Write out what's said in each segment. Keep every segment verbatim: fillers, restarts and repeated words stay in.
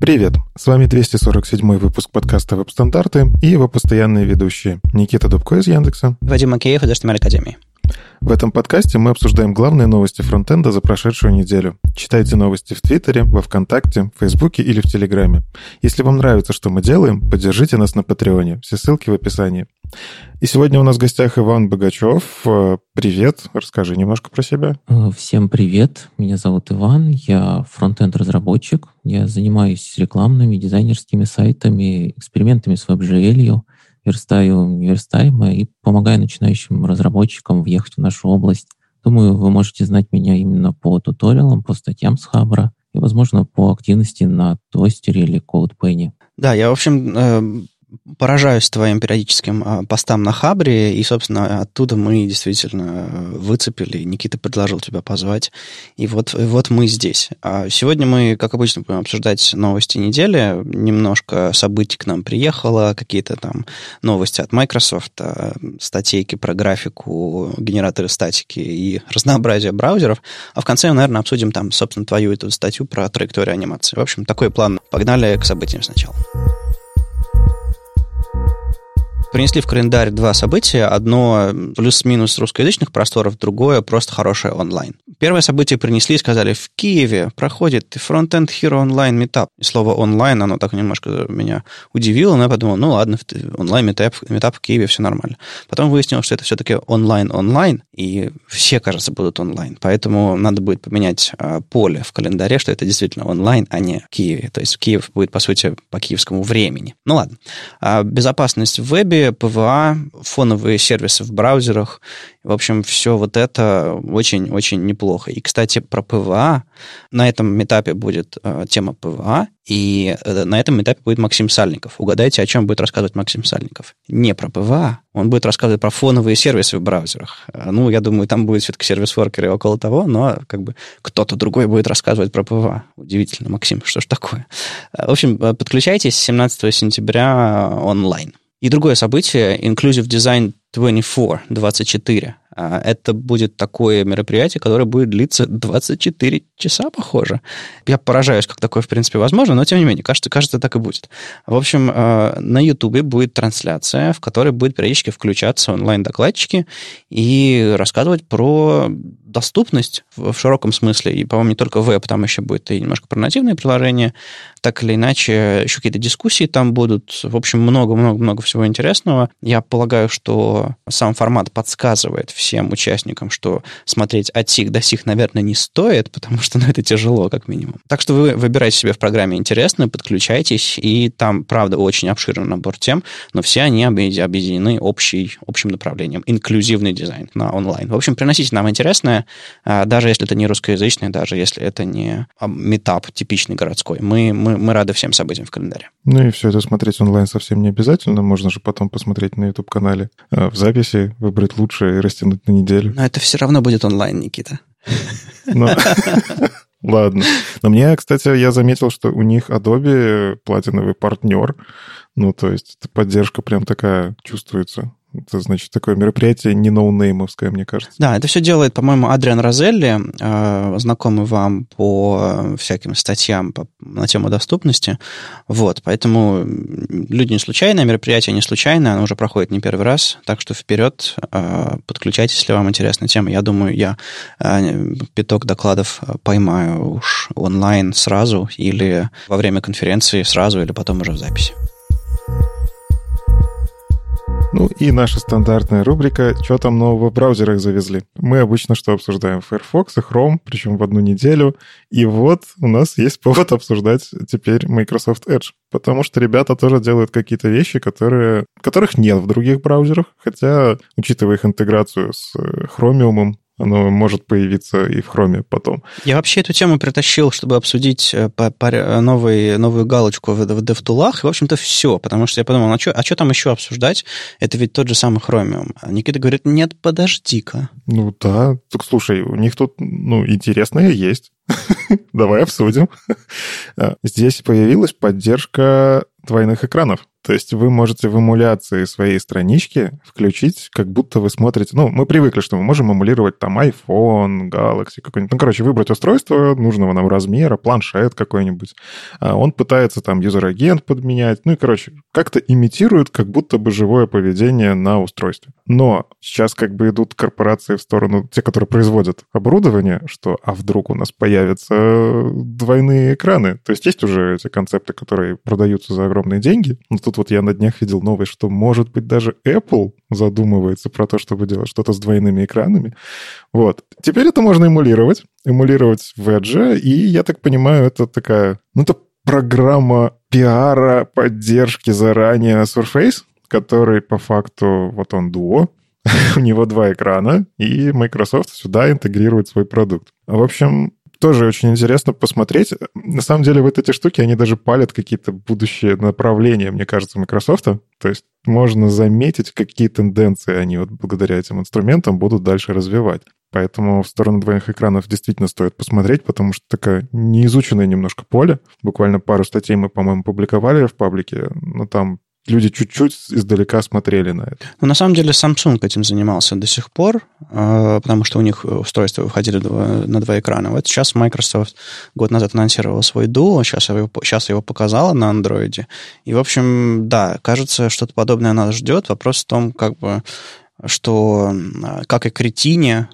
Привет! С вами двести сорок седьмой выпуск подкаста «Веб-стандарты» и его постоянные ведущие Никита Дубко из Яндекса, Вадим Макеев из эйч ти эм эл Академии. В этом подкасте мы обсуждаем главные новости фронтенда за прошедшую неделю. Читайте новости в Твиттере, во Вконтакте, в Фейсбуке или в Телеграме. Если вам нравится, что мы делаем, поддержите нас на Патреоне. Все ссылки в описании. И сегодня у нас в гостях Иван Богачёв. Привет. Расскажи немножко про себя. Всем привет. Меня зовут Иван. Я фронтенд-разработчик. Я занимаюсь рекламными, дизайнерскими сайтами, экспериментами с WebGL, верстаю неверстаемо и помогаю начинающим разработчикам въехать в нашу область. Думаю, вы можете знать меня именно по туториалам, по статьям с Хабра и, возможно, по активности на Тостере или CodePen. Да, я, в общем, поражаюсь твоим периодическим постам на Хабре, и, собственно, оттуда мы действительно выцепили. Никита предложил тебя позвать, и вот, и вот мы здесь. А сегодня мы, как обычно, будем обсуждать новости недели. Немножко событий к нам приехало, какие-то там новости от Microsoft, статейки про графику, генераторы статики и разнообразие браузеров. А в конце, наверное, обсудим там, собственно, твою эту статью про траекторию анимации. В общем, такой план. Погнали к событиям сначала. Принесли в календарь два события. Одно плюс-минус русскоязычных просторов, другое просто хорошее онлайн. Первое событие принесли и сказали: в Киеве проходит Frontend Hero Online Meetup. И слово «онлайн», оно так немножко меня удивило, но я подумал, ну ладно, онлайн-метап метап в Киеве, все нормально. Потом выяснилось, что это все-таки онлайн-онлайн, и все, кажется, будут онлайн. Поэтому надо будет поменять поле в календаре, что это действительно онлайн, а не в Киеве. То есть Киев будет, по сути, по киевскому времени. Ну ладно. Безопасность в вебе, ПВА, фоновые сервисы в браузерах. В общем, все вот это очень-очень неплохо. И, кстати, про ПВА. На этом этапе будет э, тема ПВА, и э, на этом этапе будет Максим Сальников. Угадайте, о чем будет рассказывать Максим Сальников. Не про ПВА. Он будет рассказывать про фоновые сервисы в браузерах. Ну, я думаю, там будет все-таки сервис-воркер и около того, но как бы кто-то другой будет рассказывать про ПВА. Удивительно, Максим, что ж такое? В общем, подключайтесь семнадцатого сентября онлайн. И другое событие – Inclusive Design двадцать четыре. Это будет такое мероприятие, которое будет длиться двадцать четыре часа, похоже. Я поражаюсь, как такое, в принципе, возможно, но, тем не менее, кажется, кажется, так и будет. В общем, на YouTube будет трансляция, в которой будут периодически включаться онлайн-докладчики и рассказывать про доступность в широком смысле. И, по-моему, не только веб, там еще будет и немножко про нативные приложения. Так или иначе, еще какие-то дискуссии там будут. В общем, много-много-много всего интересного. Я полагаю, что сам формат подсказывает всем участникам, что смотреть от сих до сих, наверное, не стоит, потому что, ну, это тяжело, как минимум. Так что вы выбирайте себе в программе интересное, подключайтесь, и там, правда, очень обширный набор тем, но все они объединены общей, общим направлением. Инклюзивный дизайн на онлайн. В общем, приносите нам интересное, даже если это не русскоязычный, даже если это не метап типичный городской. Мы, мы, мы рады всем событиям в календаре. Ну и все это смотреть онлайн совсем не обязательно. Можно же потом посмотреть на YouTube-канале в записи, выбрать лучшее и растянуть на неделю. Но это все равно будет онлайн, Никита. Ладно. Но мне, кстати, я заметил, что у них Adobe платиновый партнер. Ну, то есть поддержка прям такая чувствуется. Это, значит, такое мероприятие не ноунеймовское, мне кажется. Да, это все делает, по-моему, Адриан Розелли, знакомый вам по всяким статьям на тему доступности. Вот, поэтому люди не случайные, мероприятие не случайное, оно уже проходит не первый раз, так что вперед, подключайтесь, если вам интересна тема. Я думаю, я пяток докладов поймаю уж онлайн сразу или во время конференции сразу, или потом уже в записи. Ну и наша стандартная рубрика «Чё там нового в браузерах завезли?». Мы обычно что обсуждаем? Firefox и Chrome, причем в одну неделю. И вот у нас есть повод обсуждать теперь Microsoft Edge. Потому что ребята тоже делают какие-то вещи, которые, которых нет в других браузерах. Хотя, учитывая их интеграцию с Chromium, оно может появиться и в Chrome потом. Я вообще эту тему притащил, чтобы обсудить по, по, новый, новую галочку в, в DevTool'ах. И, в общем-то, все. Потому что я подумал, а что а там еще обсуждать? Это ведь тот же самый Chromium. А Никита говорит: нет, подожди-ка. Ну да. Так слушай, у них тут, ну, интересное есть. Давай обсудим. Здесь появилась поддержка двойных экранов. То есть вы можете в эмуляции своей странички включить, как будто вы смотрите... Ну, мы привыкли, что мы можем эмулировать там iPhone, Galaxy какой-нибудь. Ну, короче, выбрать устройство нужного нам размера, планшет какой-нибудь. Он пытается там юзер-агент подменять. Ну и, короче, как-то имитирует, как будто бы живое поведение на устройстве. Но сейчас как бы идут корпорации в сторону, те, которые производят оборудование, что, а вдруг у нас появятся двойные экраны. То есть есть уже эти концепты, которые продаются за огромные деньги. Но тут вот я на днях видел новость, что, может быть, даже Apple задумывается про то, чтобы делать что-то с двойными экранами. Вот. Теперь это можно эмулировать. Эмулировать в Edge. И, я так понимаю, это такая... Ну, это программа пиара, поддержки заранее Surface, который, по факту, вот он дуо. У него два экрана. И Microsoft сюда интегрирует свой продукт. В общем... Тоже очень интересно посмотреть. На самом деле вот эти штуки, они даже палят какие-то будущие направления, мне кажется, Microsoft. То есть можно заметить, какие тенденции они вот благодаря этим инструментам будут дальше развивать. Поэтому в сторону двойных экранов действительно стоит посмотреть, потому что такое неизученное немножко поле. Буквально пару статей мы, по-моему, публиковали в паблике, но там люди чуть-чуть издалека смотрели на это. Ну, на самом деле, Samsung этим занимался до сих пор, потому что у них устройства выходили на два экрана. Вот сейчас Microsoft год назад анонсировал свой Duo, сейчас его, сейчас его показала на Android. И, в общем, да, кажется, что-то подобное нас ждет. Вопрос в том, как бы, что как и к ретине,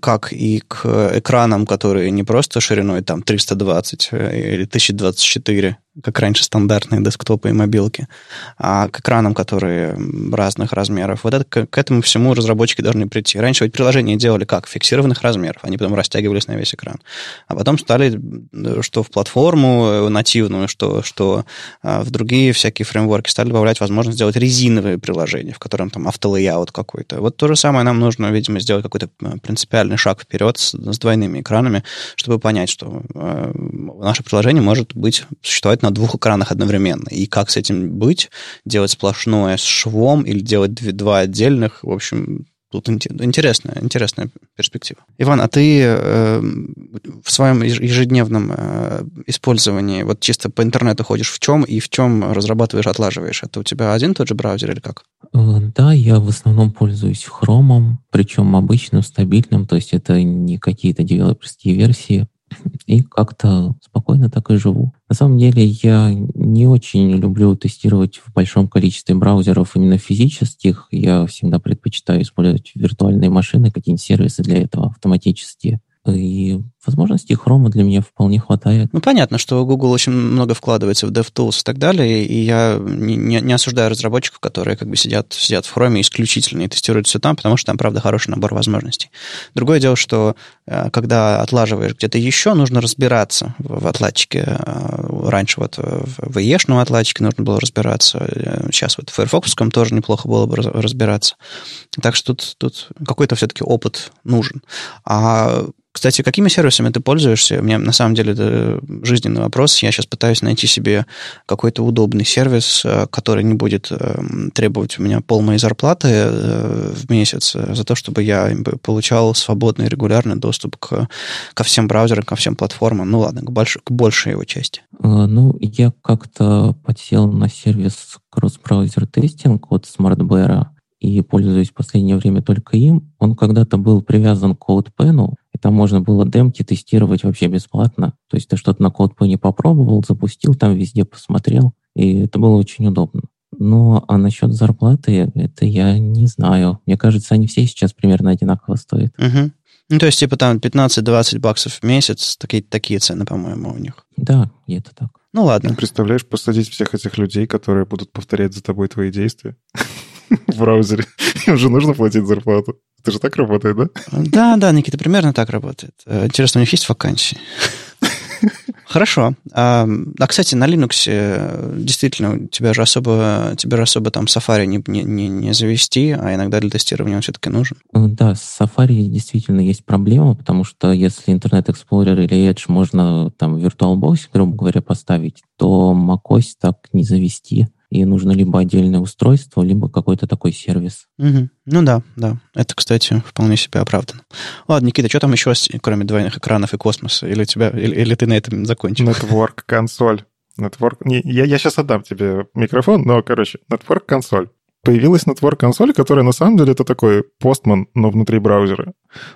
как и к экранам, которые не просто шириной там триста двадцать или тысяча двадцать четыре, как раньше стандартные десктопы и мобилки, а к экранам, которые разных размеров. Вот это, к, к этому всему разработчики должны прийти. Раньше ведь приложения делали как? Фиксированных размеров. Они потом растягивались на весь экран. А потом стали, что в платформу нативную, что, что в другие всякие фреймворки, стали добавлять возможность сделать резиновые приложения, в котором там автолейаут какой-то. Вот то же самое нам нужно, видимо, сделать какой-то принципиальный шаг вперед с, с двойными экранами, чтобы понять, что э, наше приложение может быть, существовать на двух экранах одновременно. И как с этим быть? Делать сплошное с швом или делать два отдельных? В общем, тут интересная, интересная перспектива. Иван, а ты э, в своем ежедневном э, использовании вот чисто по интернету ходишь в чем и в чем разрабатываешь, отлаживаешь? Это у тебя один и тот же браузер или как? Да, я в основном пользуюсь Chrome, причем обычным, стабильным, то есть это не какие-то девелоперские версии. И как-то спокойно так и живу. На самом деле я не очень люблю тестировать в большом количестве браузеров именно физических. Я всегда предпочитаю использовать виртуальные машины, какие-нибудь сервисы для этого автоматические. И возможностей Chrome для меня вполне хватает. Ну, понятно, что Google очень много вкладывается в DevTools и так далее, и я не, не осуждаю разработчиков, которые как бы сидят, сидят в Chrome исключительно и тестируют все там, потому что там, правда, хороший набор возможностей. Другое дело, что когда отлаживаешь где-то еще, нужно разбираться в отладчике. Раньше вот в и и-шном отладчике нужно было разбираться, сейчас вот в Firefox-ском тоже неплохо было бы разбираться. Так что тут, тут какой-то все-таки опыт нужен. А кстати, какими сервисами ты пользуешься? У меня, на самом деле, это жизненный вопрос. Я сейчас пытаюсь найти себе какой-то удобный сервис, который не будет требовать у меня пол моей зарплаты в месяц, за то, чтобы я получал свободный, регулярный доступ к, ко всем браузерам, ко всем платформам. Ну, ладно, к, больш, к большей его части. Ну, я как-то подсел на сервис Cross-Browser-Testing от SmartBear и пользуюсь в последнее время только им. Он когда-то был привязан к CodePen, и там можно было демки тестировать вообще бесплатно. То есть ты что-то на CodePen попробовал, запустил, там везде посмотрел, и это было очень удобно. Ну, а насчет зарплаты, это я не знаю. Мне кажется, они все сейчас примерно одинаково стоят. Угу. Ну, то есть, типа, там пятнадцать-двадцать баксов в месяц, такие, такие цены, по-моему, у них. Да, это так. Ну, ладно. Ты представляешь, посадить всех этих людей, которые будут повторять за тобой твои действия? В браузере. Им же нужно платить зарплату. Это же так работает, да? Да, да, Никита, примерно так работает. Интересно, у них есть вакансии? Хорошо. А, кстати, на Linux действительно тебя же особо, тебя же особо там Safari не, не, не завести, а иногда для тестирования он все-таки нужен. Да, с Safari действительно есть проблема, потому что если Internet Explorer или Edge можно там в VirtualBox, грубо говоря, поставить, то macOS так не завести. И нужно либо отдельное устройство, либо какой-то такой сервис. Угу. Ну да, да. Это, кстати, вполне себе оправдано. Ладно, Никита, что там еще, кроме двойных экранов и космоса? Или, тебя, или, или ты на этом закончил? Network Console. Network... Не, я, я сейчас отдам тебе микрофон, но, короче, Network Console. Появилась Network Console, которая на самом деле это такой Postman, но внутри браузера.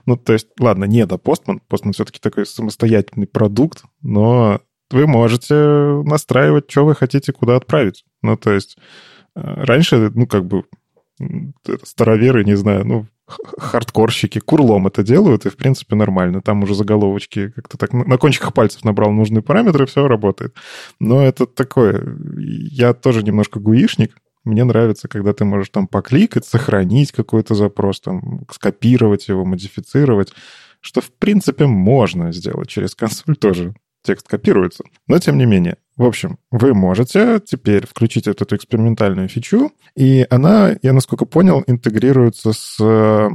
Ну, то есть, ладно, не до Postman. Postman все-таки такой самостоятельный продукт, но вы можете настраивать, что вы хотите, куда отправить. Ну, то есть, раньше, ну, как бы, староверы, не знаю, ну, хардкорщики курлом это делают, и, в принципе, нормально. Там уже заголовочки как-то так на кончиках пальцев набрал нужные параметры, все работает. Но это такое... Я тоже немножко гуишник. Мне нравится, когда ты можешь там покликать, сохранить какой-то запрос, там, скопировать его, модифицировать, что, в принципе, можно сделать через консоль тоже. Текст копируется. Но, тем не менее, в общем, вы можете теперь включить эту, эту экспериментальную фичу, и она, я насколько понял, интегрируется с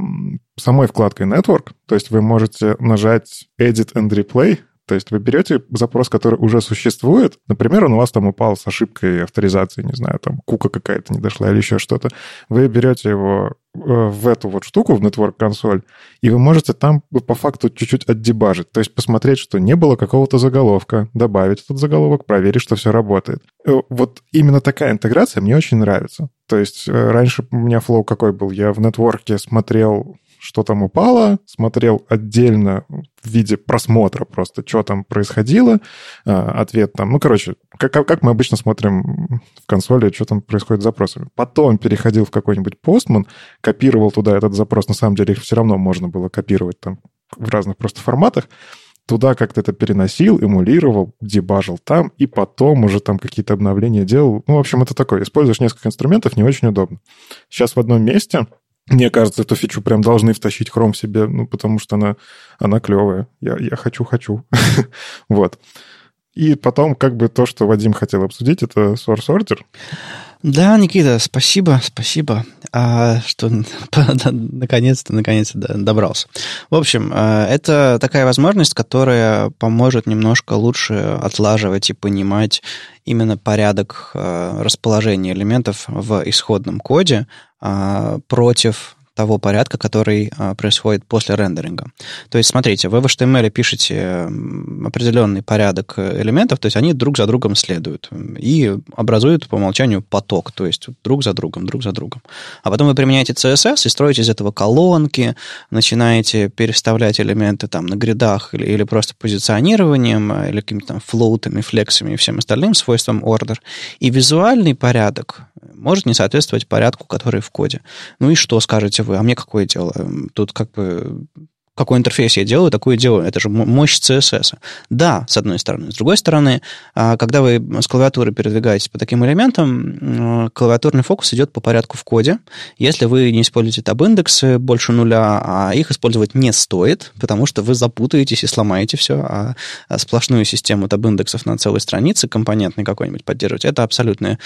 самой вкладкой Network, то есть вы можете нажать Edit and Replay, то есть вы берете запрос, который уже существует, например, он у вас там упал с ошибкой авторизации, не знаю, там кука какая-то не дошла или еще что-то, вы берете его в эту вот штуку, в Network Console, и вы можете там по факту чуть-чуть отдебажить, то есть посмотреть, что не было какого-то заголовка, добавить этот заголовок, проверить, что все работает. Вот именно такая интеграция мне очень нравится. То есть раньше у меня флоу какой был? Я в Network смотрел... что там упало, смотрел отдельно в виде просмотра просто, что там происходило, ответ там. Ну, короче, как, как мы обычно смотрим в консоли, что там происходит с запросами. Потом переходил в какой-нибудь Postman, копировал туда этот запрос. На самом деле их все равно можно было копировать там в разных просто форматах. Туда как-то это переносил, эмулировал, дебажил там, и потом уже там какие-то обновления делал. Ну, в общем, это такое. Используешь несколько инструментов, не очень удобно. Сейчас в одном месте... Мне кажется, эту фичу прям должны втащить Chrome в себе, ну, потому что она, она клевая. Я, я хочу-хочу. Вот. И потом как бы то, что Вадим хотел обсудить, это source order. Да, Никита, спасибо, спасибо, что наконец-то, наконец-то добрался. В общем, это такая возможность, которая поможет немножко лучше отлаживать и понимать именно порядок расположения элементов в исходном коде против того порядка, который а, происходит после рендеринга. То есть, смотрите, вы в эйч ти эм эл пишете определенный порядок элементов, то есть они друг за другом следуют и образуют по умолчанию поток, то есть друг за другом, друг за другом. А потом вы применяете си эс эс и строите из этого колонки, начинаете переставлять элементы там на гридах или, или просто позиционированием, или какими-то там флоутами, флексами и всем остальным свойством order. И визуальный порядок может не соответствовать порядку, который в коде. Ну и что скажете вы? А мне какое дело? Тут как бы... Какой интерфейс я делаю, такую делаю. Это же мощь си эс эс. Да, с одной стороны. С другой стороны, когда вы с клавиатуры передвигаетесь по таким элементам, клавиатурный фокус идет по порядку в коде. Если вы не используете таб-индексы больше нуля, а их использовать не стоит, потому что вы запутаетесь и сломаете все, а сплошную систему таб-индексов на целой странице компонентной какой-нибудь поддерживать, это абсолютное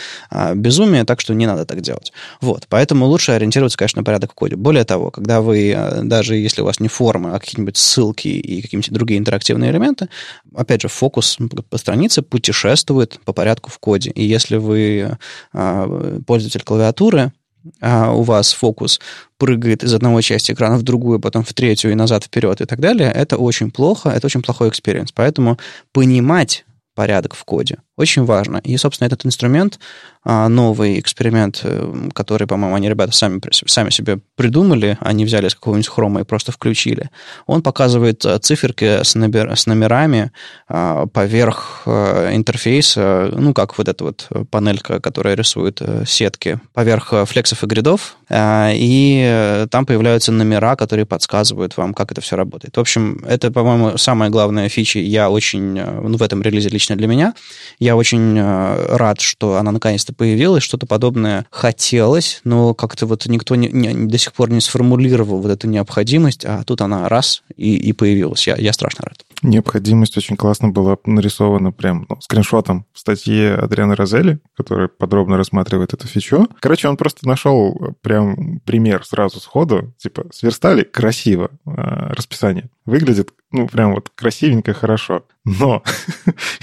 безумие, так что не надо так делать. Вот. Поэтому лучше ориентироваться, конечно, на порядок в коде. Более того, когда вы, даже если у вас не форм, а какие-нибудь ссылки и какие-нибудь другие интерактивные элементы, опять же, фокус по странице путешествует по порядку в коде. И если вы пользователь клавиатуры, а у вас фокус прыгает из одного части экрана в другую, потом в третью и назад вперед и так далее, это очень плохо, это очень плохой экспириенс. Поэтому понимать порядок в коде очень важно. И, собственно, этот инструмент, новый эксперимент, который, по-моему, они, ребята, сами, сами себе придумали, они взяли из какого-нибудь хрома и просто включили, он показывает циферки с, номер, с номерами поверх интерфейса, ну, как вот эта вот панелька, которая рисует сетки, поверх флексов и гридов, и там появляются номера, которые подсказывают вам, как это все работает. В общем, это, по-моему, самая главная фича. Я очень, ну, в этом релизе лично для меня, я очень рад, что она наконец-то появилась, что-то подобное хотелось, но как-то вот никто не, не, до сих пор не сформулировал вот эту необходимость, а тут она раз и, и появилась. Я, я страшно рад. Необходимость очень классно была нарисована прям ну, скриншотом в статье Адриана Розелли, который подробно рассматривает эту фичу. Короче, он просто нашел прям пример сразу сходу, типа сверстали красиво э, расписание. Выглядит, ну, прям вот красивенько, хорошо. Но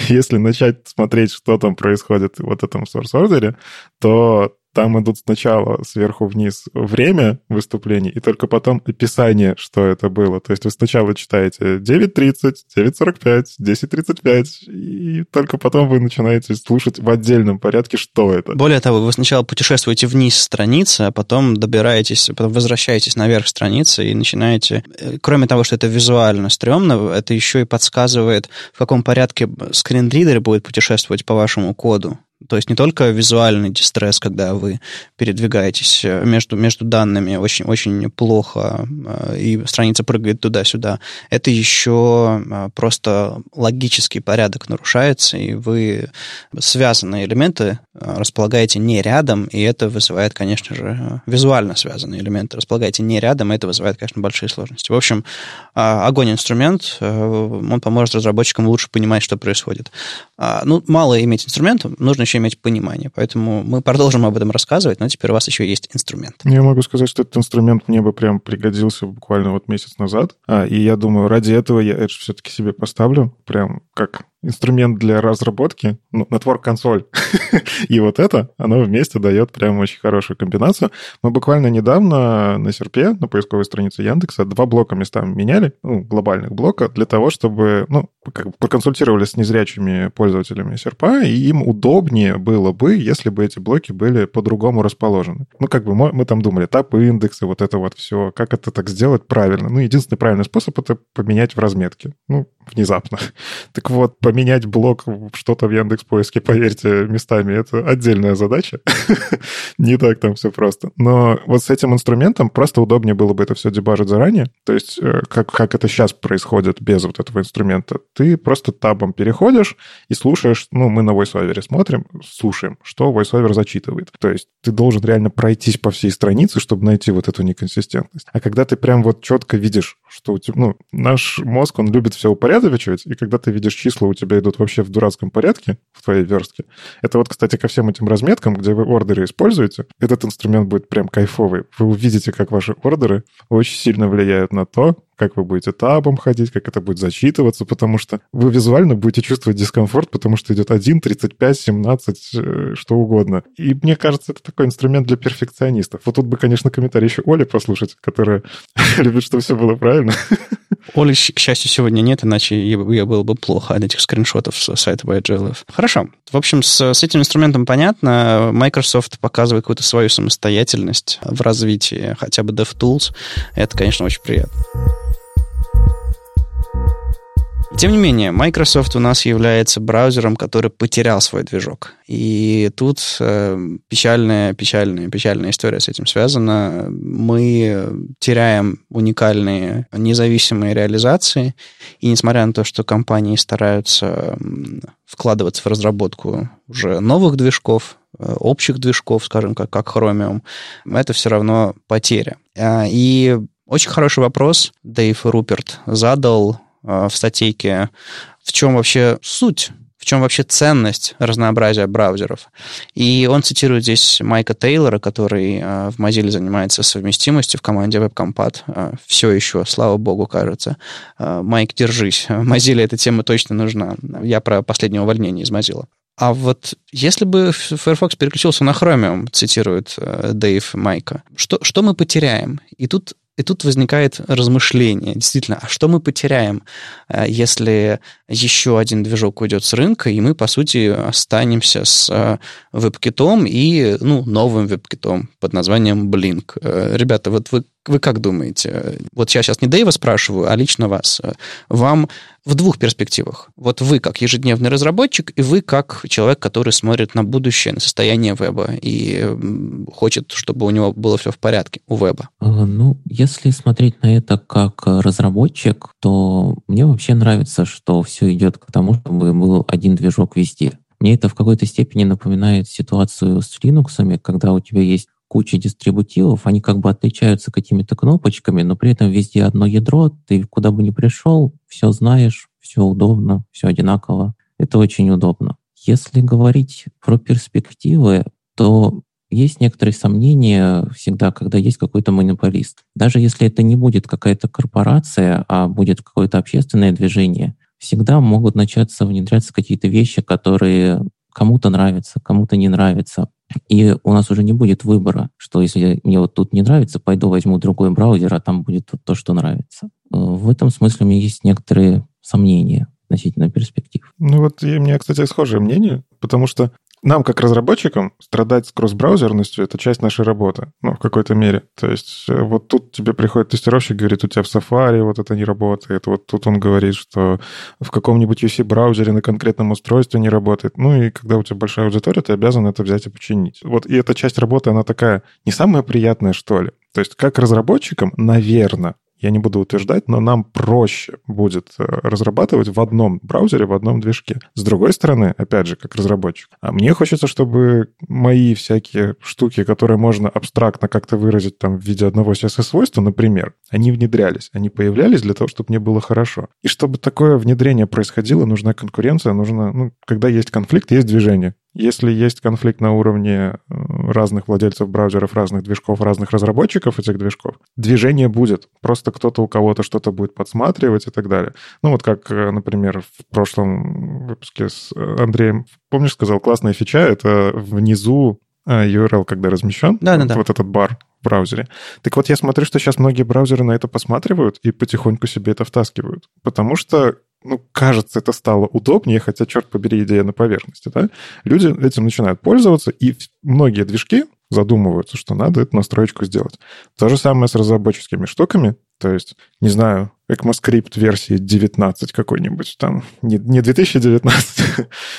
если начать смотреть, что там происходит в вот этом source order, то Там идут сначала сверху вниз время выступлений, и только потом описание, что это было. То есть вы сначала читаете девять тридцать, девять сорок пять, десять тридцать пять, и только потом вы начинаете слушать в отдельном порядке, что это. Более того, вы сначала путешествуете вниз страницы, а потом добираетесь, потом возвращаетесь наверх страницы и начинаете... Кроме того, что это визуально стрёмно, это еще и подсказывает, в каком порядке скринридер будет путешествовать по вашему коду. То есть не только визуальный дистресс, когда вы передвигаетесь между, между данными очень, очень плохо, и страница прыгает туда-сюда. Это еще просто логический порядок нарушается, и вы связанные элементы располагаете не рядом, и это вызывает, конечно же, визуально связанные элементы располагаете не рядом, и это вызывает, конечно, большие сложности. В общем, огонь инструмент, он поможет разработчикам лучше понимать, что происходит. Ну, мало иметь инструментов, нужно еще иметь понимание. Поэтому мы продолжим об этом рассказывать, но теперь у вас еще есть инструмент. Я могу сказать, что этот инструмент мне бы прям пригодился буквально вот месяц назад. А, и я думаю, ради этого я Edge все-таки себе поставлю прям как инструмент для разработки, ну, Network Console. И вот это, оно вместе дает прям очень хорошую комбинацию. Мы буквально недавно на серпе, на поисковой странице Яндекса, два блока местами меняли, ну, глобальных блока, для того, чтобы, ну, как бы проконсультировались с незрячими пользователями серпа, и им удобнее было бы, если бы эти блоки были по-другому расположены. Ну, как бы мы, мы там думали, тапы, индексы, вот это вот все, как это так сделать правильно. Ну, единственный правильный способ — это поменять в разметке. Ну, внезапно. Так вот, поменять блок что-то в Яндекс.Поиске, поверьте, местами, это отдельная задача. Не так там все просто. Но вот с этим инструментом просто удобнее было бы это все дебажить заранее. То есть, как, как это сейчас происходит без вот этого инструмента. Ты просто табом переходишь и слушаешь, ну, мы на VoiceOver смотрим, слушаем, что VoiceOver зачитывает. То есть, ты должен реально пройтись по всей странице, чтобы найти вот эту неконсистентность. А когда ты прям вот четко видишь, что у тебя, ну, наш мозг, он любит все упорядочить, и когда ты видишь числа, у тебя идут вообще в дурацком порядке в твоей верстке. Это вот, кстати, ко всем этим разметкам, где вы ордеры используете, этот инструмент будет прям кайфовый. Вы увидите, как ваши ордеры очень сильно влияют на то, как вы будете табом ходить, как это будет зачитываться, потому что вы визуально будете чувствовать дискомфорт, потому что идет один, тридцать пять, семнадцать, что угодно. И мне кажется, это такой инструмент для перфекционистов. Вот тут бы, конечно, комментарий еще Оли послушать, которая любит, чтобы все было правильно. Оли, к счастью, сегодня нет, иначе я было бы плохо от этих скриншотов с сайта WebGL. Хорошо. В общем, с, с этим инструментом понятно. Microsoft показывает какую-то свою самостоятельность в развитии хотя бы DevTools. Это, конечно, очень приятно. Тем не менее, Microsoft у нас является браузером, который потерял свой движок. И тут печальная, печальная, печальная история с этим связана. Мы теряем уникальные независимые реализации. И несмотря на то, что компании стараются вкладываться в разработку уже новых движков, общих движков, скажем, как, как Chromium, это все равно потеря. И очень хороший вопрос Дэйв Руперт задал в статейке, в чем вообще суть, в чем вообще ценность разнообразия браузеров. И он цитирует здесь Майка Тейлора, который в Mozilla занимается совместимостью в команде WebCompat. Все еще, слава богу, кажется. Майк, держись. Mozilla эта тема точно нужна. Я про последнее увольнение из Mozilla. А вот если бы Firefox переключился на Chromium, цитирует Дэйв Майка, что, что мы потеряем? И тут И тут возникает размышление. Действительно, а что мы потеряем, если еще один движок уйдет с рынка, и мы, по сути, останемся с веб-китом и, ну, новым веб-китом под названием Blink. Ребята, вот вы, вы как думаете? Вот я сейчас не Дэйва спрашиваю, а лично вас. Вам в двух перспективах. Вот вы как ежедневный разработчик, и вы как человек, который смотрит на будущее, на состояние веба, и хочет, чтобы у него было все в порядке у веба. Ну, если смотреть на это как разработчик, то мне вообще нравится, что все идет к тому, чтобы был один движок везде. Мне это в какой-то степени напоминает ситуацию с Linux, когда у тебя есть куча дистрибутивов, они как бы отличаются какими-то кнопочками, но при этом везде одно ядро, ты куда бы ни пришел, все знаешь, все удобно, все одинаково. Это очень удобно. Если говорить про перспективы, то есть некоторые сомнения всегда, когда есть какой-то монополист. Даже если это не будет какая-то корпорация, а будет какое-то общественное движение, всегда могут начаться внедряться какие-то вещи, которые кому-то нравятся, кому-то не нравятся. И у нас уже не будет выбора, что если мне вот тут не нравится, пойду возьму другой браузер, а там будет вот то, что нравится. В этом смысле у меня есть некоторые сомнения относительно перспектив. Ну вот и у меня, кстати, схожее мнение, потому что нам, как разработчикам, страдать с кросс-браузерностью — это часть нашей работы, ну, в какой-то мере. То есть вот тут тебе приходит тестировщик, говорит, у тебя в Safari вот это не работает, вот тут он говорит, что в каком-нибудь ю си-браузере на конкретном устройстве не работает. Ну и когда у тебя большая аудитория, ты обязан это взять и починить. Вот и эта часть работы, она такая не самая приятная, что ли. То есть как разработчикам, наверное, я не буду утверждать, но нам проще будет разрабатывать в одном браузере, в одном движке. С другой стороны, опять же, как разработчик, а мне хочется, чтобы мои всякие штуки, которые можно абстрактно как-то выразить там в виде одного си эс эс-свойства, например, они внедрялись, они появлялись для того, чтобы мне было хорошо. И чтобы такое внедрение происходило, нужна конкуренция, нужно, ну, когда есть конфликт, есть движение. Если есть конфликт на уровне разных владельцев браузеров, разных движков, разных разработчиков этих движков, движение будет. Просто кто-то у кого-то что-то будет подсматривать и так далее. Ну вот как, например, в прошлом выпуске с Андреем, помнишь, сказал, классная фича, это внизу ю ар эл, когда размещен, да, вот, да, вот этот бар в браузере. Так вот я смотрю, что сейчас многие браузеры на это посматривают и потихоньку себе это втаскивают. Потому что ну, кажется, это стало удобнее, хотя, черт побери, идея на поверхности, да? Люди этим начинают пользоваться, и многие движки задумываются, что надо эту настроечку сделать. То же самое с разработческими штуками, то есть, не знаю, ECMAScript версии девятнадцать какой-нибудь, там, не, не две тысячи девятнадцать,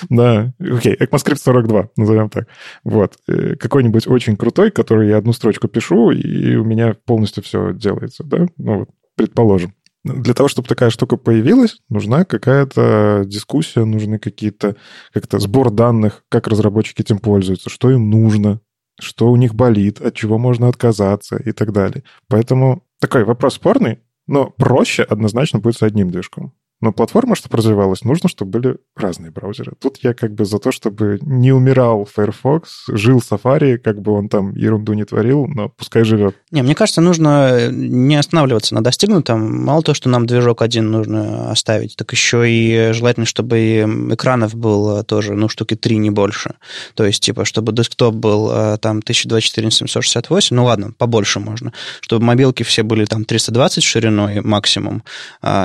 да, окей, okay, ECMAScript сорок два, назовем так, вот, какой-нибудь очень крутой, который я одну строчку пишу, и у меня полностью все делается, да, ну вот, предположим. Для того, чтобы такая штука появилась, нужна какая-то дискуссия, нужны какие-то, как-то сбор данных, как разработчики этим пользуются, что им нужно, что у них болит, от чего можно отказаться и так далее. Поэтому такой вопрос спорный, но проще однозначно будет с одним движком. Но платформа, чтобы развивалась, нужно, чтобы были разные браузеры. Тут я как бы за то, чтобы не умирал Firefox, жил Safari, как бы он там ерунду не творил, но пускай живет. Не, мне кажется, нужно не останавливаться на достигнутом. Мало того, что нам движок один нужно оставить, так еще и желательно, чтобы экранов было тоже, ну, штуки три, не больше. То есть, типа, чтобы десктоп был там тысяча двадцать четыре на семьсот шестьдесят восемь, ну, ладно, побольше можно. Чтобы мобилки все были там триста двадцать шириной максимум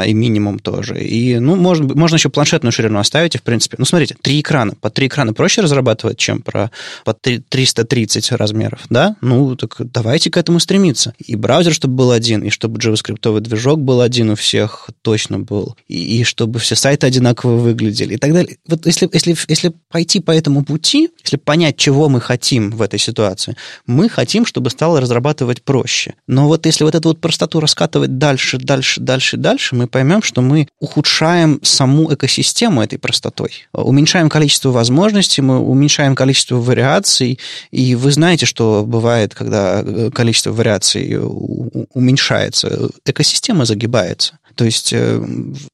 и минимум тоже. И, ну, можно, можно еще планшетную ширину оставить, и, в принципе. Ну, смотрите, три экрана. По три экрана проще разрабатывать, чем про, по триста тридцать размеров, да? Ну, так давайте к этому стремиться. И браузер, чтобы был один, и чтобы джаваскриптовый движок был один у всех, точно был, и, и чтобы все сайты одинаково выглядели, и так далее. Вот если, если, если пойти по этому пути, если понять, чего мы хотим в этой ситуации, мы хотим, чтобы стало разрабатывать проще. Но вот если вот эту вот простоту раскатывать дальше, дальше, дальше, дальше, мы поймем, что мы ухудшаем саму экосистему этой простотой. Уменьшаем количество возможностей, мы уменьшаем количество вариаций, и вы знаете, что бывает, когда количество вариаций уменьшается, экосистема загибается. То есть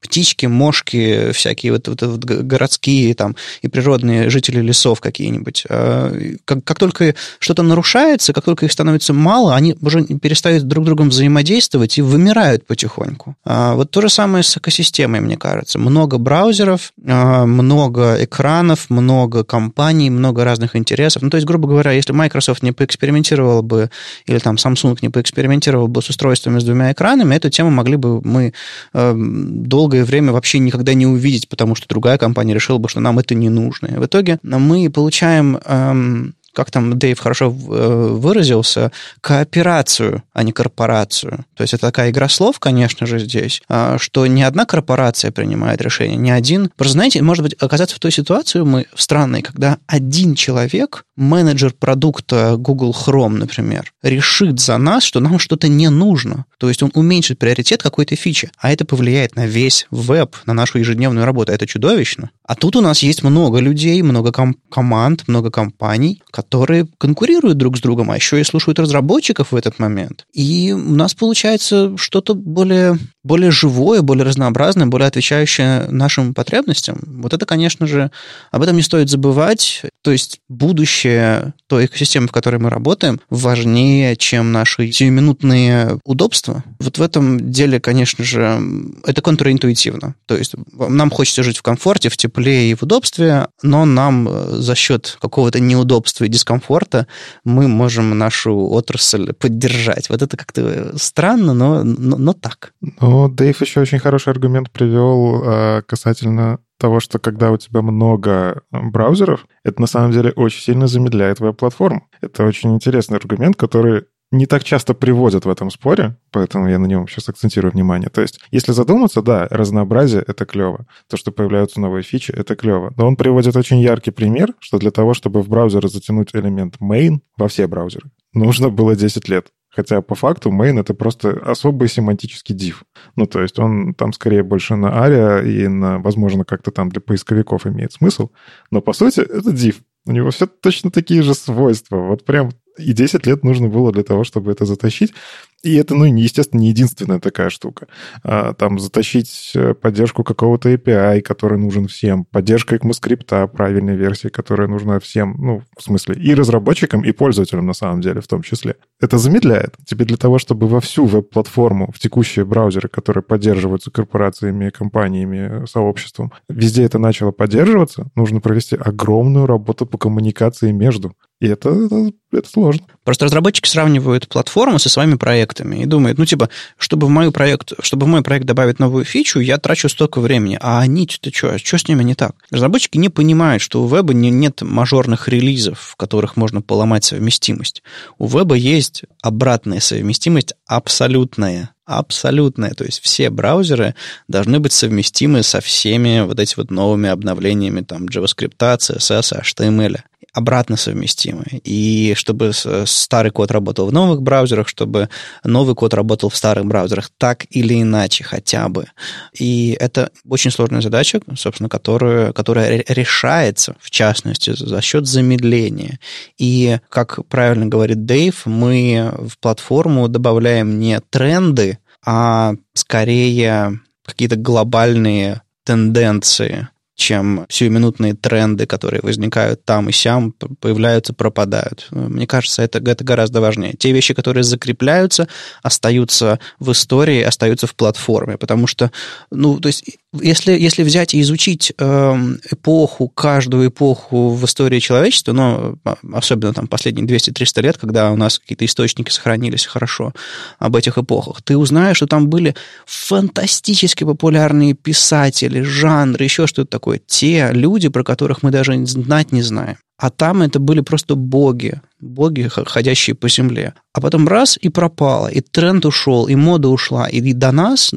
птички, мошки, всякие вот, вот, вот городские там, и природные жители лесов какие-нибудь. Как, как только что-то нарушается, как только их становится мало, они уже перестают друг с другом взаимодействовать и вымирают потихоньку. Вот то же самое с экосистемой, мне кажется. Много браузеров, много экранов, много компаний, много разных интересов. Ну, то есть, грубо говоря, если Microsoft не поэкспериментировала бы, или там Samsung не поэкспериментировал бы с устройствами с двумя экранами, эту тему могли бы мы долгое время вообще никогда не увидеть, потому что другая компания решила бы, что нам это не нужно. И в итоге мы получаем, эм, как там Дэйв хорошо выразился, кооперацию, а не корпорацию. То есть это такая игра слов, конечно же, здесь, что не одна корпорация принимает решение, не один. Просто, знаете, может быть, оказаться в той ситуации мы в странной, когда один человек, менеджер продукта Google Chrome, например, решит за нас, что нам что-то не нужно. То есть он уменьшит приоритет какой-то фичи, а это повлияет на весь веб, на нашу ежедневную работу. Это чудовищно. А тут у нас есть много людей, много ком- команд, много компаний, которые конкурируют друг с другом, а еще и слушают разработчиков в этот момент. И у нас получается что-то более, более живое, более разнообразное, более отвечающее нашим потребностям. Вот это, конечно же, об этом не стоит забывать. То есть будущее той экосистемы, в которой мы работаем, важнее, чем наши сиюминутные удобства. Вот в этом деле, конечно же, это контринтуитивно. То есть нам хочется жить в комфорте, в тепле и в удобстве, но нам за счет какого-то неудобства и дискомфорта мы можем нашу отрасль поддержать. Вот это как-то странно, но, но, но так. Ну, Дэйв еще очень хороший аргумент привел э, касательно того, что когда у тебя много браузеров, это на самом деле очень сильно замедляет твою платформу. Это очень интересный аргумент, который не так часто приводят в этом споре, поэтому я на нем сейчас акцентирую внимание. То есть, если задуматься, да, разнообразие — это клево. То, что появляются новые фичи — это клево. Но он приводит очень яркий пример, что для того, чтобы в браузер затянуть элемент main во все браузеры, нужно было десять лет. Хотя по факту main — это просто особый семантический div. Ну, то есть он там скорее больше на ария и, на, возможно, как-то там для поисковиков имеет смысл. Но, по сути, это div. У него все точно такие же свойства. Вот прям и десять лет нужно было для того, чтобы это затащить. И это, ну, естественно, не единственная такая штука. Там затащить поддержку какого-то эй пи ай, который нужен всем, поддержка ECMAScript, правильной версии, которая нужна всем, ну, в смысле, и разработчикам, и пользователям, на самом деле, в том числе. Это замедляет. Тебе для того, чтобы во всю веб-платформу, в текущие браузеры, которые поддерживаются корпорациями, компаниями, сообществом, везде это начало поддерживаться, нужно провести огромную работу по коммуникации между. И это, это, это сложно. Просто разработчики сравнивают платформу со своими проектами и думают, ну, типа, чтобы в, мой проект, чтобы в мой проект добавить новую фичу, я трачу столько времени. А они-то что? Что с ними не так? Разработчики не понимают, что у веба не, нет мажорных релизов, в которых можно поломать совместимость. У веба есть обратная совместимость, абсолютная. Абсолютная. То есть все браузеры должны быть совместимы со всеми вот этими вот новыми обновлениями там JavaScript, си эс эс, эйч ти эм эль. Обратно совместимы. И чтобы старый код работал в новых браузерах, чтобы новый код работал в старых браузерах, так или иначе хотя бы. И это очень сложная задача, собственно, которая, которая решается, в частности, за счет замедления. И, как правильно говорит Дэйв, мы в платформу добавляем не тренды, а скорее какие-то глобальные тенденции, чем сиюминутные тренды, которые возникают там и сям, появляются, пропадают. Мне кажется, это, это гораздо важнее. Те вещи, которые закрепляются, остаются в истории, остаются в платформе, потому что, ну, то есть, если, если взять и изучить э, эпоху, каждую эпоху в истории человечества, но особенно там последние двести-триста лет, когда у нас какие-то источники сохранились хорошо об этих эпохах, ты узнаешь, что там были фантастически популярные писатели, жанры, еще что-то такое. Те люди, про которых мы даже знать не знаем. А там это были просто боги, боги, ходящие по земле. А потом раз и пропало, и тренд ушел, и мода ушла, и до нас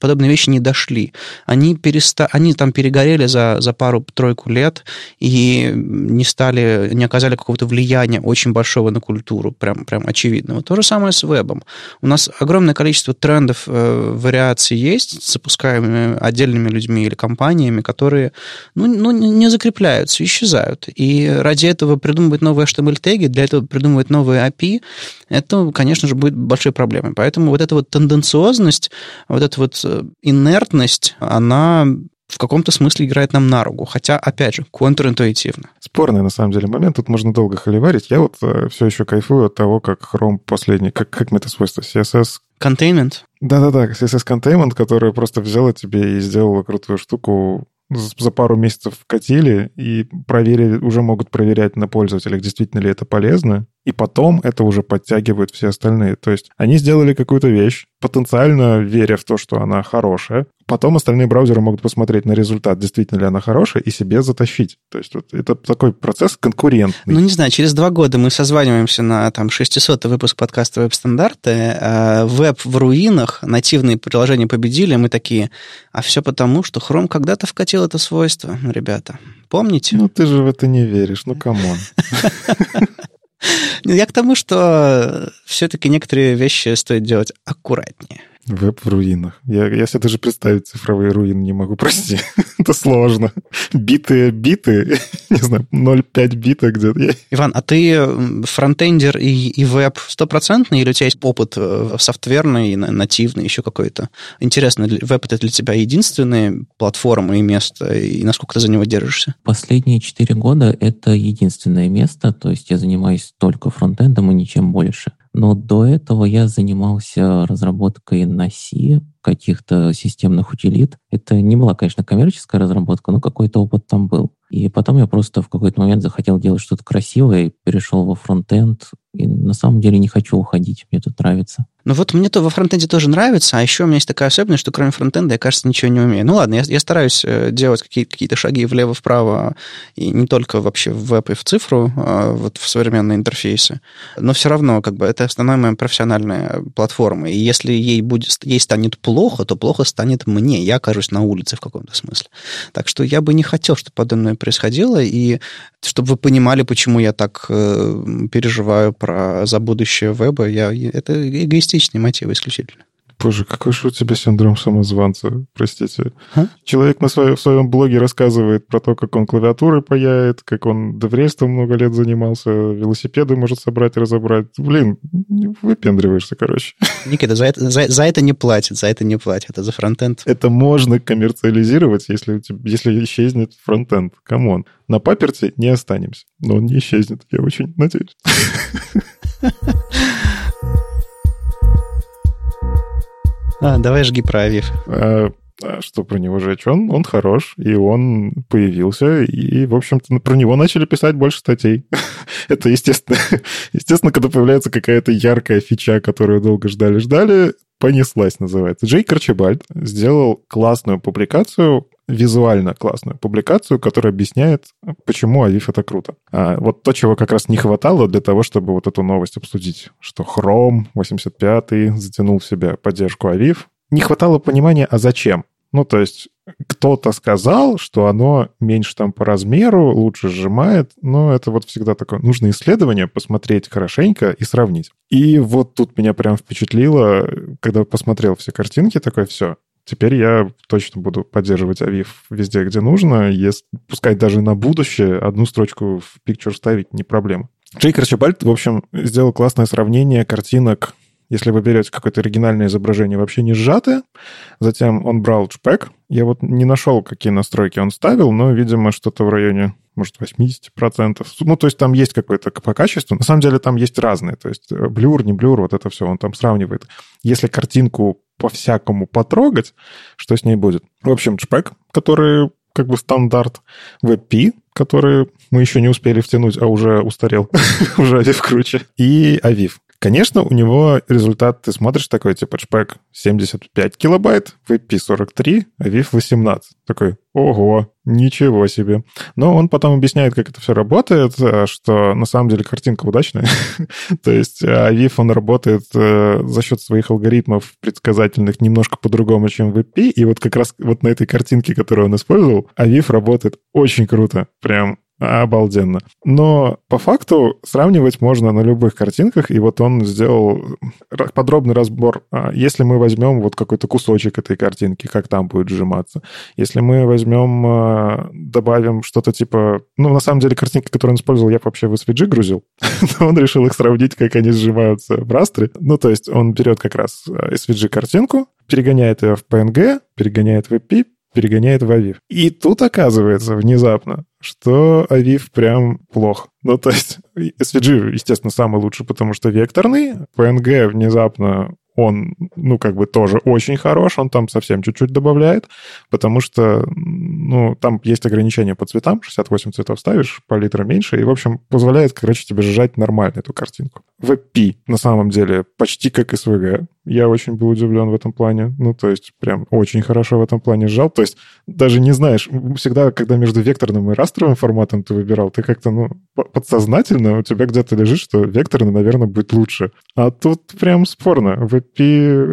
подобные вещи не дошли. Они, переста... Они там перегорели за, за пару-тройку лет и не стали, не оказали какого-то влияния очень большого на культуру, прям, прям очевидного. То же самое с вебом. У нас огромное количество трендов, э, вариаций есть, запускаемыми отдельными людьми или компаниями, которые ну, ну, не закрепляются, исчезают. И И ради этого придумывать новые эйч ти эм эль-теги, для этого придумывать новые эй пи ай, это, конечно же, будет большой проблемой. Поэтому вот эта вот тенденциозность, вот эта вот инертность, она в каком-то смысле играет нам на руку. Хотя, опять же, контринтуитивно. Спорный, на самом деле, момент. Тут можно долго холиварить. Я вот все еще кайфую от того, как Chrome последний, как, как мета-свойство си эс эс. Containment? Да-да-да, си эс эс-контейнмент, который просто взяла тебе и сделала крутую штуку, за пару месяцев вкатили и проверили, уже могут проверять на пользователях, действительно ли это полезно, и потом это уже подтягивают все остальные. То есть они сделали какую-то вещь, потенциально веря в то, что она хорошая, потом остальные браузеры могут посмотреть на результат, действительно ли она хорошая, и себе затащить. То есть вот это такой процесс конкурентный. Ну, не знаю, через два года мы созваниваемся на там, шестисотый выпуск подкаста «Веб-стандарты». Веб в руинах, нативные приложения победили, мы такие, а все потому, что Chrome когда-то вкатил это свойство, ребята. Помните? Ну, ты же в это не веришь, ну, камон. Я к тому, что все-таки некоторые вещи стоит делать аккуратнее. Веб в руинах. Я, я себе даже представить цифровые руины не могу, прости. Это сложно. Биты, биты, не знаю, ноль целых пять бита где-то. Иван, а ты фронтендер и, и веб стопроцентный, или у тебя есть опыт софтверный, нативный, еще какой-то? Интересно, веб — это для тебя единственные платформы и место, и насколько ты за него держишься? Последние четыре года это единственное место, то есть я занимаюсь только фронтендом и ничем больше. Но до этого я занимался разработкой на Си, каких-то системных утилит. Это не была, конечно, коммерческая разработка, но какой-то опыт там был. И потом я просто в какой-то момент захотел делать что-то красивое, перешел во фронтенд, и на самом деле не хочу уходить, мне тут нравится. Ну вот мне-то во фронтенде тоже нравится, а еще у меня есть такая особенность, что кроме фронтенда я, кажется, ничего не умею. Ну ладно, я, я стараюсь делать какие- какие-то шаги влево-вправо, и не только вообще в веб и в цифру, а вот в современные интерфейсы, но все равно как бы это основная моя профессиональная платформа, и если ей, будет, ей станет плохо, то плохо станет мне, я окажусь на улице в каком-то смысле. Так что я бы не хотел, чтобы подобное происходило, и чтобы вы понимали, почему я так э, переживаю про, за будущее веба, я, это эгоистичные мотивы исключительно. Боже, какой же у тебя синдром самозванца, простите. А? Человек на своем, в своем блоге рассказывает про то, как он клавиатурой паяет, как он деврельством много лет занимался, велосипеды может собрать и разобрать. Блин, выпендриваешься, короче. Никита, за это, за, за это не платят, за это не платят, это за фронтенд. Это можно коммерциализировать, если, у тебя, если исчезнет фронтенд. Камон. На паперте не останемся, но он не исчезнет, я очень надеюсь. А, давай жги про Авив. А, что про него жечь? Он, он хорош, и он появился, и, в общем-то, про него начали писать больше статей. Это, естественно, естественно, когда появляется какая-то яркая фича, которую долго ждали-ждали, понеслась, называется. Джей Корчебальд сделал классную публикацию, визуально классную публикацию, которая объясняет, почему Авив — это круто. А вот то, чего как раз не хватало для того, чтобы вот эту новость обсудить, что Chrome восемьдесят пятый затянул в себя поддержку Авив. Не хватало понимания, а зачем? Ну, то есть кто-то сказал, что оно меньше там по размеру, лучше сжимает, но это вот всегда такое. Нужно исследование, посмотреть хорошенько и сравнить. И вот тут меня прям впечатлило, когда посмотрел все картинки, такое все. Теперь я точно буду поддерживать Авив везде, где нужно. Если, пускай даже на будущее одну строчку в пикчер ставить не проблема. Джей Корчебальд, в общем, сделал классное сравнение картинок. Если вы берете какое-то оригинальное изображение, вообще не сжатое. Затем он брал джпег. Я вот не нашел, какие настройки он ставил, но, видимо, что-то в районе, может, восемьдесят процентов. Ну, то есть там есть какое-то по качеству. На самом деле там есть разные. То есть блюр, не блюр, вот это все он там сравнивает. Если картинку по-всякому потрогать, что с ней будет. В общем, джпег, который как бы стандарт, веб-пи, который мы еще не успели втянуть, а уже устарел, уже Авив круче, и Авив. Конечно, у него результат, ты смотришь такой, типа, джпег семьдесят пять килобайт, веб-пи сорок три, Авив восемнадцать. Такой, ого, ничего себе. Но он потом объясняет, как это все работает, что на самом деле картинка удачная. То есть Avif, он работает э, за счет своих алгоритмов предсказательных немножко по-другому, чем веб-пи. И вот как раз вот на этой картинке, которую он использовал, Avif работает очень круто, прям обалденно. Но по факту сравнивать можно на любых картинках, и вот он сделал подробный разбор. Если мы возьмем вот какой-то кусочек этой картинки, как там будет сжиматься. Если мы возьмем, добавим что-то типа... Ну, на самом деле, картинки, которые он использовал, я вообще в эс ви джи грузил, но он решил их сравнить, как они сжимаются в растре. Ну, то есть он берет как раз эс ви джи-картинку, перегоняет ее в пи эн джи, перегоняет в веб-пи, перегоняет в Авив. И тут оказывается внезапно, что Авив прям плох. Ну, то есть эс ви джи, естественно, самый лучший, потому что векторный. пи эн джи внезапно он, ну, как бы тоже очень хорош, он там совсем чуть-чуть добавляет, потому что, ну, там есть ограничения по цветам, шестьдесят восемь цветов ставишь, палитра меньше, и, в общем, позволяет, короче, тебе сжать нормально эту картинку. веб-пи, на самом деле, почти как эс ви джи. Я очень был удивлен в этом плане, ну, то есть прям очень хорошо в этом плане сжал, то есть даже не знаешь, всегда, когда между векторным и растровым форматом ты выбирал, ты как-то, ну, подсознательно у тебя где-то лежит, что векторный, наверное, будет лучше. А тут прям спорно, веб-пи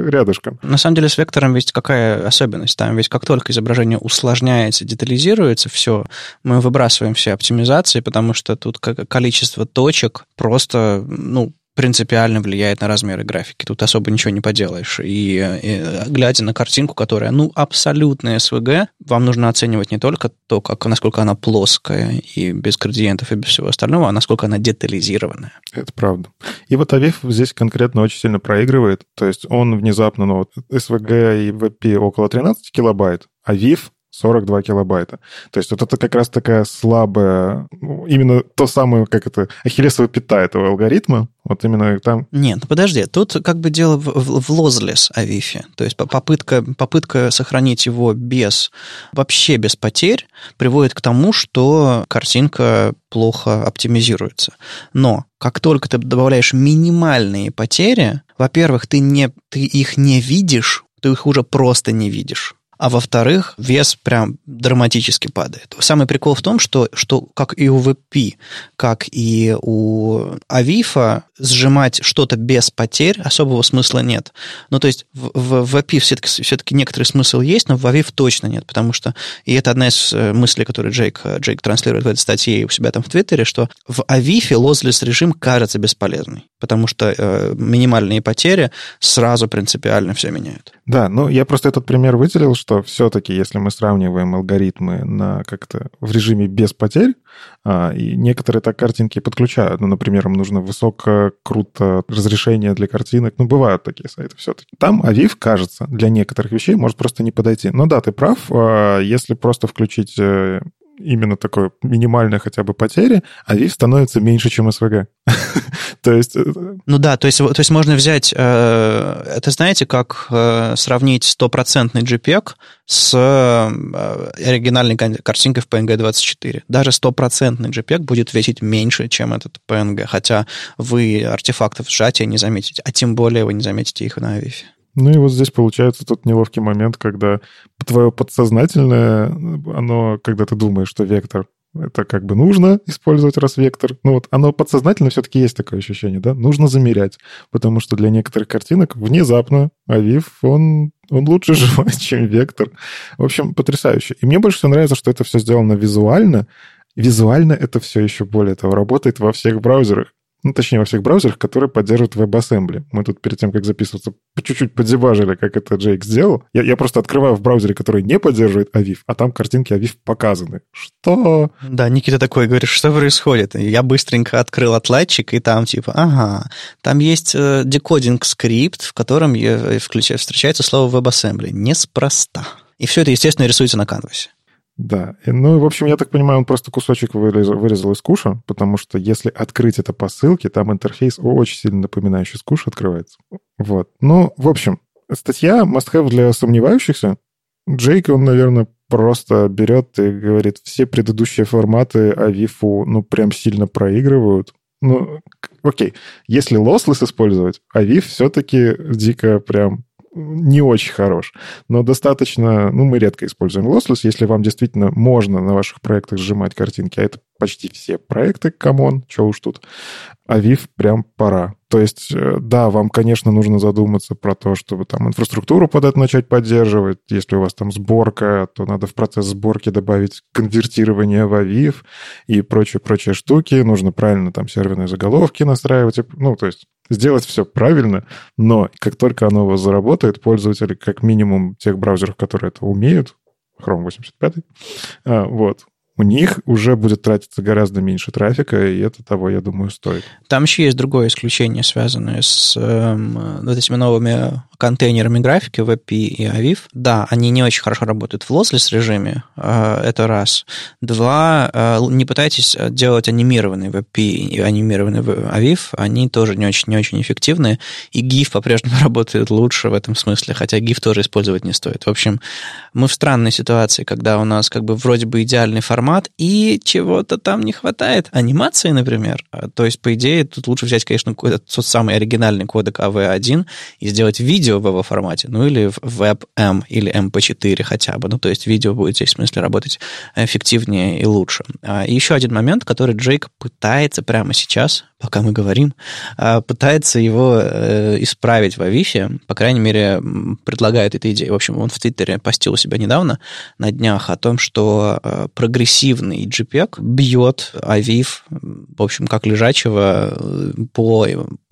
рядышком. На самом деле с вектором ведь какая особенность? Там ведь как только изображение усложняется, детализируется, все, мы выбрасываем все оптимизации, потому что тут количество точек просто, ну, принципиально влияет на размеры графики. Тут особо ничего не поделаешь. И, и глядя на картинку, которая, ну, абсолютная эс ви джи, вам нужно оценивать не только то, как, насколько она плоская и без градиентов и без всего остального, а насколько она детализированная. Это правда. И вот авиф здесь конкретно очень сильно проигрывает. То есть он внезапно, ну, вот эс ви джи и ви пи около тринадцать килобайт, а авиф сорок два килобайта. То есть вот это как раз такая слабая, именно то самое, как это, ахиллесова пята этого алгоритма. Вот именно там... Нет, ну подожди, тут как бы дело в, в, в lossless авифе. То есть попытка, попытка сохранить его без, вообще без потерь приводит к тому, что картинка плохо оптимизируется. Но как только ты добавляешь минимальные потери, во-первых, ты, не, ты их не видишь, ты их уже просто не видишь. А во-вторых, вес прям драматически падает. Самый прикол в том, что, что как и у ви пи, как и у авифа, сжимать что-то без потерь особого смысла нет. Ну, то есть в, в, в ви пи все-таки, все-таки некоторый смысл есть, но в авиф точно нет, потому что, и это одна из мыслей, которую Джейк, Джейк транслирует в этой статье и у себя там в Твиттере, что в авифе lossless режим кажется бесполезным, потому что э, минимальные потери сразу принципиально все меняют. Да, ну, я просто этот пример выделил, что все-таки, если мы сравниваем алгоритмы на как-то в режиме без потерь, а, и некоторые так картинки подключают. Ну, например, им нужно высокое, круто разрешение для картинок. Ну, бывают такие сайты все-таки. Там авиф, кажется, для некоторых вещей может просто не подойти. Но да, ты прав, а, если просто включить а, именно такое минимальное хотя бы потери, авиф становится меньше, чем эс ви джи. То есть... Ну да, то есть, то есть можно взять... Э, это знаете, как э, сравнить стопроцентный JPEG с э, оригинальной картинкой в пи эн джи двадцать четыре. Даже стопроцентный JPEG будет весить меньше, чем этот пи эн джи, хотя вы артефактов сжатия не заметите, а тем более вы не заметите их на авифе. Ну и вот здесь получается тот неловкий момент, когда твое подсознательное, оно, когда ты думаешь, что вектор, это как бы нужно использовать, раз вектор. Ну вот оно подсознательно все-таки есть такое ощущение, да? Нужно замерять, потому что для некоторых картинок внезапно авиф, он, он лучше живет, чем вектор. В общем, потрясающе. И мне больше всего нравится, что это все сделано визуально. Визуально это все еще более того работает во всех браузерах. Ну, точнее, во всех браузерах, которые поддерживают WebAssembly. Мы тут перед тем, как записываться, чуть-чуть подебажили, как это Джейк сделал. Я, я просто открываю в браузере, который не поддерживает авиф, а там картинки авиф показаны. Что? Да, Никита такой говорит, что происходит? Я быстренько открыл отладчик, и там типа, ага, там есть декодинг-скрипт, в котором встречается слово WebAssembly. Неспроста. И все это, естественно, рисуется на канвасе. Да, ну, в общем, я так понимаю, он просто кусочек вырезал, вырезал из куша, потому что если открыть это по ссылке, там интерфейс очень сильно напоминающий куш открывается. Вот. Ну, в общем, статья must-have для сомневающихся. Джейк, он, наверное, просто берет и говорит, все предыдущие форматы авифу, ну, прям сильно проигрывают. Ну, окей, если lossless использовать, авиф все-таки дико прям... не очень хорош, но достаточно... Ну, мы редко используем lossless. Если вам действительно можно на ваших проектах сжимать картинки, а это почти все проекты, камон, чего уж тут, авиф прям пора. То есть, да, вам, конечно, нужно задуматься про то, чтобы там инфраструктуру под это начать поддерживать. Если у вас там сборка, то надо в процесс сборки добавить конвертирование в авиф и прочие-прочие штуки. Нужно правильно там серверные заголовки настраивать. Ну, то есть, сделать все правильно, но как только оно у вас заработает, пользователи, как минимум тех браузеров, которые это умеют, Chrome восемьдесят пять, вот, у них уже будет тратиться гораздо меньше трафика, и это того, я думаю, стоит. Там еще есть другое исключение, связанное с э, вот этими новыми контейнерами графики, веб пи и авиф. Да, они не очень хорошо работают в lossless режиме, э, это раз. Два, э, не пытайтесь делать анимированный веб пи и анимированный авиф, они тоже не очень, не очень эффективны, и гиф по-прежнему работает лучше в этом смысле, хотя гиф тоже использовать не стоит. В общем, мы в странной ситуации, когда у нас как бы вроде бы идеальный формат, и чего-то там не хватает. Анимации, например. То есть, по идее, тут лучше взять, конечно, какой-то тот самый оригинальный кодек эй ви один и сделать видео в его формате, ну или в WebM или эм пэ четыре хотя бы. Ну, то есть, видео будет здесь, в смысле, работать эффективнее и лучше. И еще один момент, который Джейк пытается прямо сейчас, пока мы говорим, пытается его исправить в авифе, по крайней мере, предлагает эту идею. В общем, он в Твиттере постил у себя недавно, на днях, о том, что прогрессивный агрессивный JPEG бьет авиф, в общем, как лежачего по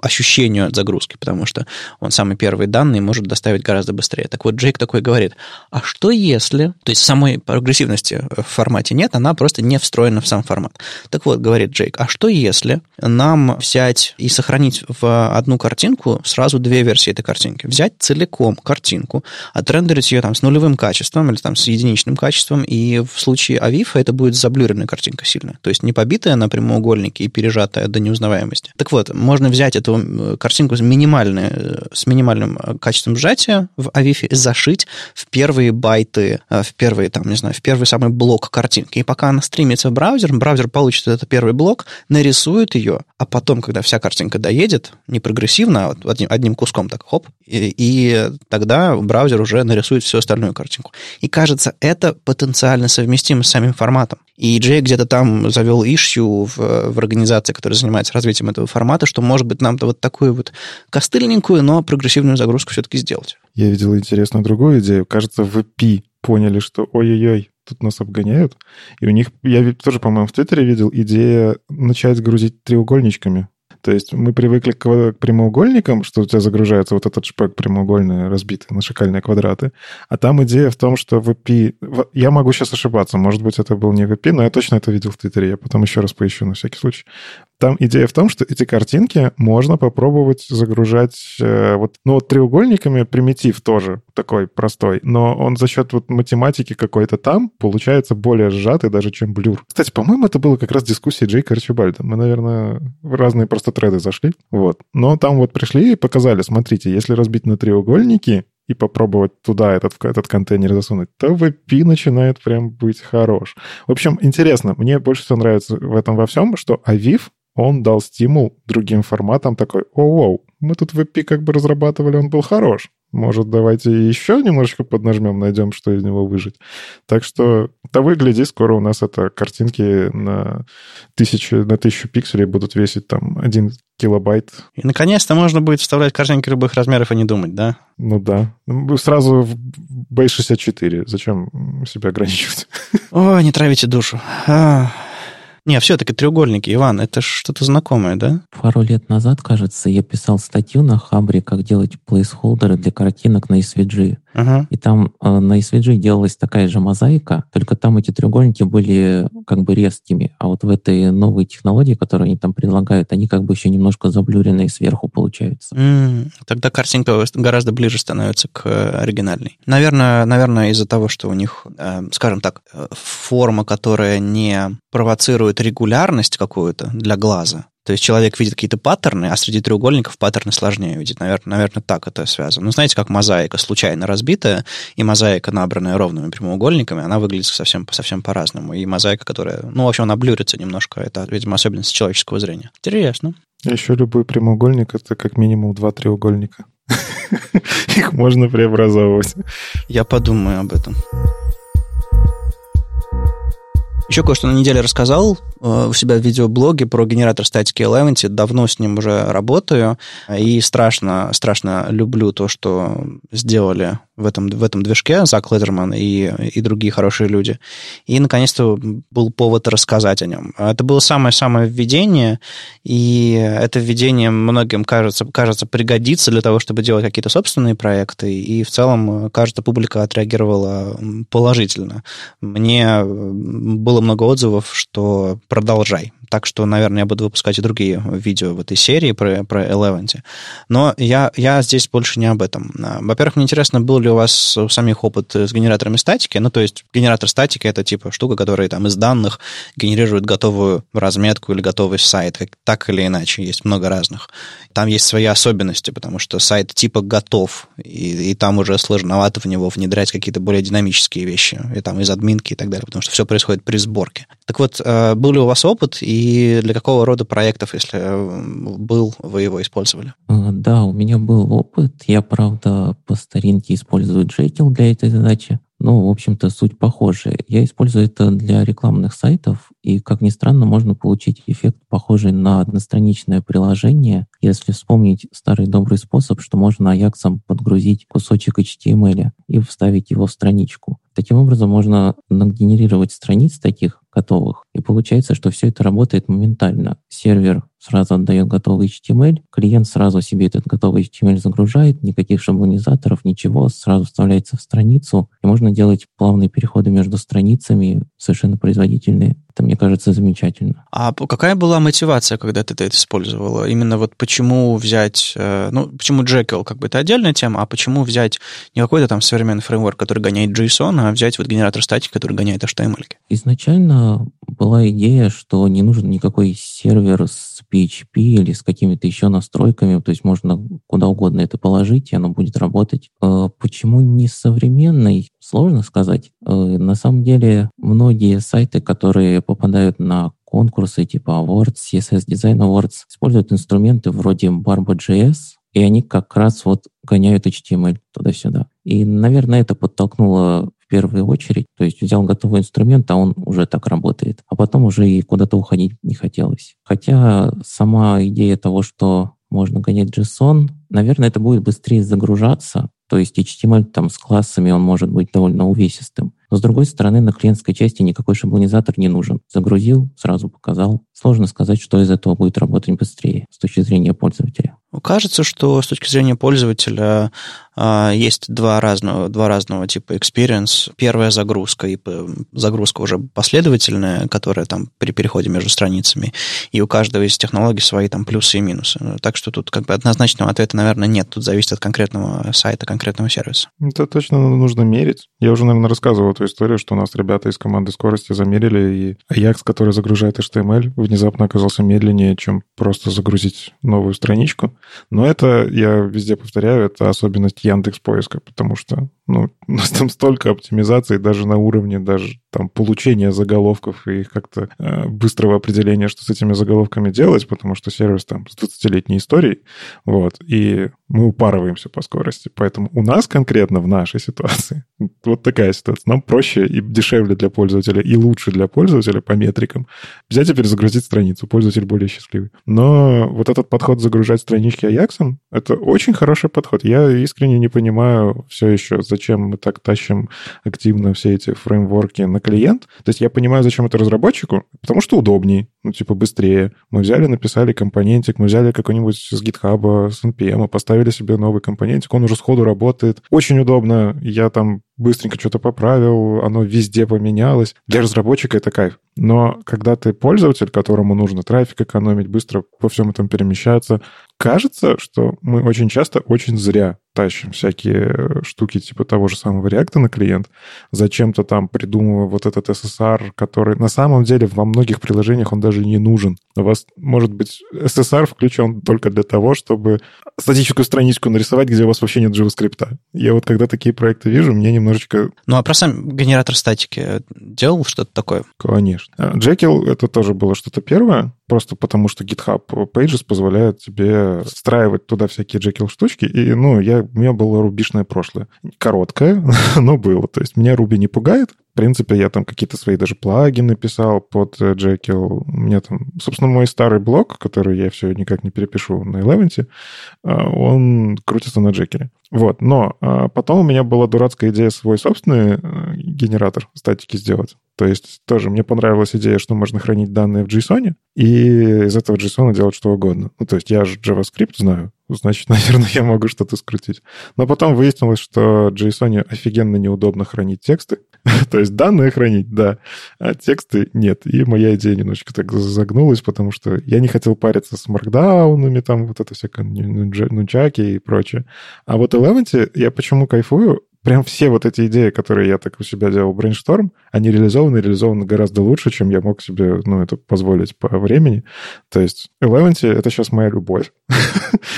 ощущению от загрузки, потому что он самые первые данные может доставить гораздо быстрее. Так вот, Джейк такой говорит, а что если... То есть самой прогрессивности в формате нет, она просто не встроена в сам формат. Так вот, говорит Джейк, а что если нам взять и сохранить в одну картинку сразу две версии этой картинки? Взять целиком картинку, отрендерить ее там с нулевым качеством или там с единичным качеством, и в случае авиф это будет заблюренная картинка сильно. То есть не побитая на прямоугольнике и пережатая до неузнаваемости. Так вот, можно взять эту картинку с, с минимальным качеством сжатия в авифе и зашить в первые байты, в первый, там, не знаю, в первый самый блок картинки. И пока она стримится в браузер, браузер получит этот первый блок, нарисует ее, а потом, когда вся картинка доедет, не прогрессивно, а одним, одним куском так, хоп, и, и тогда браузер уже нарисует всю остальную картинку. И кажется, это потенциально совместимо с самим форматом. И Джейк где-то там завел ишью в, в организации, которая занимается развитием этого формата, что, может быть, нам-то вот такую вот костыльненькую, но прогрессивную загрузку все-таки сделать. Я видел интересную другую идею. Кажется, в ай пи поняли, что ой-ой-ой, тут нас обгоняют. И у них, я тоже, по-моему, в Твиттере видел, идея начать грузить треугольничками. То есть мы привыкли к прямоугольникам, что у тебя загружается вот этот шпег прямоугольный, разбитый на шикальные квадраты. А там идея в том, что в ай пи... Я могу сейчас ошибаться, может быть, это был не в ай пи, но я точно это видел в Твиттере, я потом еще раз поищу на всякий случай. Там идея в том, что эти картинки можно попробовать загружать вот, ну, вот треугольниками, примитив тоже такой простой, но он за счет вот математики какой-то там получается более сжатый даже, чем блюр. Кстати, по-моему, это было как раз дискуссия Джейка Арчибальда. Мы, наверное, в разные просто треды зашли. Вот. Но там вот пришли и показали, смотрите, если разбить на треугольники и попробовать туда этот, этот контейнер засунуть, то ви пи начинает прям быть хорош. В общем, интересно. Мне больше всего нравится в этом во всем, что авиф, он дал стимул другим форматам такой, оу-оу, мы тут ви пи как бы разрабатывали, он был хорош. Может, давайте еще немножечко поднажмем, найдем, что из него выжить. Так что, того и гляди, скоро у нас это картинки на тысячу, на тысячу пикселей будут весить там один килобайт. И, наконец-то, можно будет вставлять картинки любых размеров и не думать, да? Ну да. Сразу в би шестьдесят четыре. Зачем себя ограничивать? О, не травите душу. А... Не, все-таки треугольники, Иван, это что-то знакомое, да? Пару лет назад, кажется, я писал статью на Хабре, как делать плейсхолдеры для картинок на эс ви джи. Ага. И там э, на эс ви джи делалась такая же мозаика, только там эти треугольники были как бы резкими, а вот в этой новой технологии, которую они там предлагают, они как бы еще немножко заблюренные сверху получаются. Mm, тогда картинка гораздо ближе становится к оригинальной. Наверное, наверное из-за того, что у них, э, скажем так, форма, которая не провоцирует регулярность какую-то для глаза. То есть человек видит какие-то паттерны, а среди треугольников паттерны сложнее видеть. Наверное, наверное, так это связано. Ну, знаете, как мозаика случайно разбитая, и мозаика, набранная ровными прямоугольниками, она выглядит совсем, совсем по-разному. И мозаика, которая... Ну, в общем, она блюрится немножко. Это, видимо, особенность человеческого зрения. Интересно. Еще любой прямоугольник — это как минимум два треугольника. Их можно преобразовывать. Я подумаю об этом. Еще кое-что на неделе рассказал э, у себя в видеоблоге про генератор статики Eleventy. Давно с ним уже работаю, и страшно, страшно люблю то, что сделали в этом, в этом движке Зак Леттерман и, и другие хорошие люди. И, наконец-то, был повод рассказать о нем. Это было самое-самое введение, и это введение многим, кажется, кажется, пригодится для того, чтобы делать какие-то собственные проекты, и в целом, кажется, публика отреагировала положительно. Мне было много отзывов, что продолжай. Так что, наверное, я буду выпускать и другие видео в этой серии про, про Eleventy. Но я, я здесь больше не об этом. Во-первых, мне интересно, был ли у вас у самих опыт с генераторами статики. Ну, то есть генератор статики — это типа штука, которая там из данных генерирует готовую разметку или готовый сайт. Так или иначе, есть много разных. Там есть свои особенности, потому что сайт типа готов, и, и там уже сложновато в него внедрять какие-то более динамические вещи, и там из админки и так далее, потому что все происходит при сборке. Так вот, был ли у вас опыт, и И для какого рода проектов, если был, вы его использовали? Да, у меня был опыт. Я, правда, по старинке использую Jekyll для этой задачи. Ну, в общем-то, суть похожая. Я использую это для рекламных сайтов, и, как ни странно, можно получить эффект, похожий на одностраничное приложение, если вспомнить старый добрый способ, что можно аяксом подгрузить кусочек эйч ти эм эль и вставить его в страничку. Таким образом, можно нагенерировать страниц таких готовых, и получается, что все это работает моментально. Сервер сразу отдает готовый эйч ти эм эль, клиент сразу себе этот готовый эйч ти эм эль загружает, никаких шаблонизаторов, ничего, сразу вставляется в страницу, и можно делать плавные переходы между страницами, совершенно производительные. Это, мне кажется, замечательно. А какая была мотивация, когда ты это использовала? Именно вот почему взять, ну, почему Jekyll, как бы это отдельная тема, а почему взять не какой-то там современный фреймворк, который гоняет JSON, а взять вот генератор статики, который гоняет эйч ти эм эль? Изначально была идея, что не нужен никакой сервер с пи эйч пи или с какими-то еще настройками, то есть можно куда угодно это положить, и оно будет работать. Почему не современный? Сложно сказать. На самом деле многие сайты, которые попадают на конкурсы типа Awards, си эс эс Design Awards, используют инструменты вроде Barbo.js, и они как раз вот гоняют эйч ти эм эль туда-сюда. И, наверное, это подтолкнуло в первую очередь. То есть взял готовый инструмент, а он уже так работает. А потом уже и куда-то уходить не хотелось. Хотя сама идея того, что можно гонять JSON, наверное, это будет быстрее загружаться. То есть эйч ти эм эль там с классами, он может быть довольно увесистым. Но, с другой стороны, на клиентской части никакой шаблонизатор не нужен. Загрузил, сразу показал. Сложно сказать, что из этого будет работать быстрее с точки зрения пользователя. Кажется, что с точки зрения пользователя есть два разного, два разного типа experience. Первая загрузка, и загрузка уже последовательная, которая там при переходе между страницами, и у каждого из технологий свои там плюсы и минусы. Так что тут как бы однозначного ответа, наверное, нет. Тут зависит от конкретного сайта, конкретного сервиса. Это точно нужно мерить. Я уже, наверное, рассказывал эту историю, что у нас ребята из команды скорости замерили, и Ajax, который загружает эйч ти эм эль, внезапно оказался медленнее, чем просто загрузить новую страничку. Но это, я везде повторяю, это особенность Яндекс.Поиска, потому что ну, у нас там столько оптимизаций даже на уровне даже там получения заголовков и их как-то э, быстрого определения, что с этими заголовками делать, потому что сервис там с двадцатилетней историей, вот, и мы упарываемся по скорости. Поэтому у нас конкретно в нашей ситуации вот такая ситуация. Нам проще и дешевле для пользователя, и лучше для пользователя по метрикам взять и перезагрузить страницу. Пользователь более счастливый. Но вот этот подход загружать странички Аяксом, это очень хороший подход. Я искренне не понимаю все еще, зачем мы так тащим активно все эти фреймворки на клиент. То есть я понимаю, зачем это разработчику, потому что удобней, ну, типа быстрее. Мы взяли, написали компонентик, мы взяли какой-нибудь с GitHub, с эн пи эм, поставили себе новый компонентик, он уже сходу работает. Очень удобно. Я там быстренько что-то поправил, оно везде поменялось. Для разработчика это кайф. Но когда ты пользователь, которому нужно трафик экономить, быстро во всем этом перемещаться, кажется, что мы очень часто очень зря тащим всякие штуки типа того же самого React на клиент, зачем-то там придумывая вот этот эс эс ар, который на самом деле во многих приложениях он даже не нужен. У вас, может быть, эс эс ар включен только для того, чтобы статическую страничку нарисовать, где у вас вообще нет JavaScript. Я вот когда такие проекты вижу, мне немножечко... Ну, а про сам генератор статики делал что-то такое? Конечно. Jekyll — это тоже было что-то первое, просто потому что GitHub Pages позволяет тебе встраивать туда всякие Jekyll-штучки, и, ну, я, у меня было рубишное прошлое. Короткое, но было. То есть меня Ruby не пугает. В принципе, я там какие-то свои даже плагины писал под Jekyll. У меня там, собственно, мой старый блог, который я все никак не перепишу на Eleventy, он крутится на Jekyll. Вот, но потом у меня была дурацкая идея свой собственный генератор статики сделать. То есть тоже мне понравилась идея, что можно хранить данные в JSON, и из этого JSON делать что угодно. Ну, то есть я же JavaScript знаю, значит, наверное, я могу что-то скрутить. Но потом выяснилось, что в JSON офигенно неудобно хранить тексты. То есть данные хранить, да, а тексты нет. И моя идея немножечко так загнулась, потому что я не хотел париться с маркдаунами, там вот это всякое нунчаки и прочее. А вот Eleventy я почему кайфую? Прям все вот эти идеи, которые я так у себя делал в брейншторм, они реализованы, реализованы гораздо лучше, чем я мог себе, ну, это позволить по времени. То есть Eleventy — это сейчас моя любовь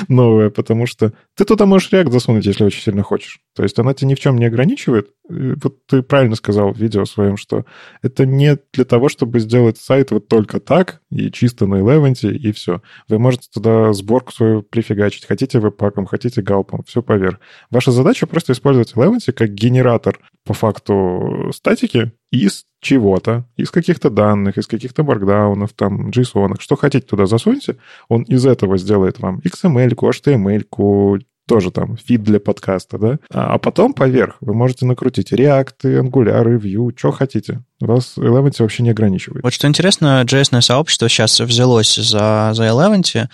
новая, потому что ты туда можешь React засунуть, если очень сильно хочешь. То есть она тебя ни в чем не ограничивает. Вот ты правильно сказал в видео своем, что это не для того, чтобы сделать сайт вот только так и чисто на Eleventy, и все. Вы можете туда сборку свою прифигачить. Хотите веб-паком, хотите галпом, все поверх. Ваша задача просто использовать Eleventy как генератор по факту статики из чего-то, из каких-то данных, из каких-то маркдаунов, там, JSON, что хотите туда засуньте, он из этого сделает вам икс эм эль-ку, эйч ти эм эль-ку, тоже там фид для подкаста, да? А потом поверх вы можете накрутить React, Angular, Vue, что хотите. вас Eleventy вообще не ограничивает. Вот что интересно, джей эс-ное сообщество сейчас взялось за, за Eleventy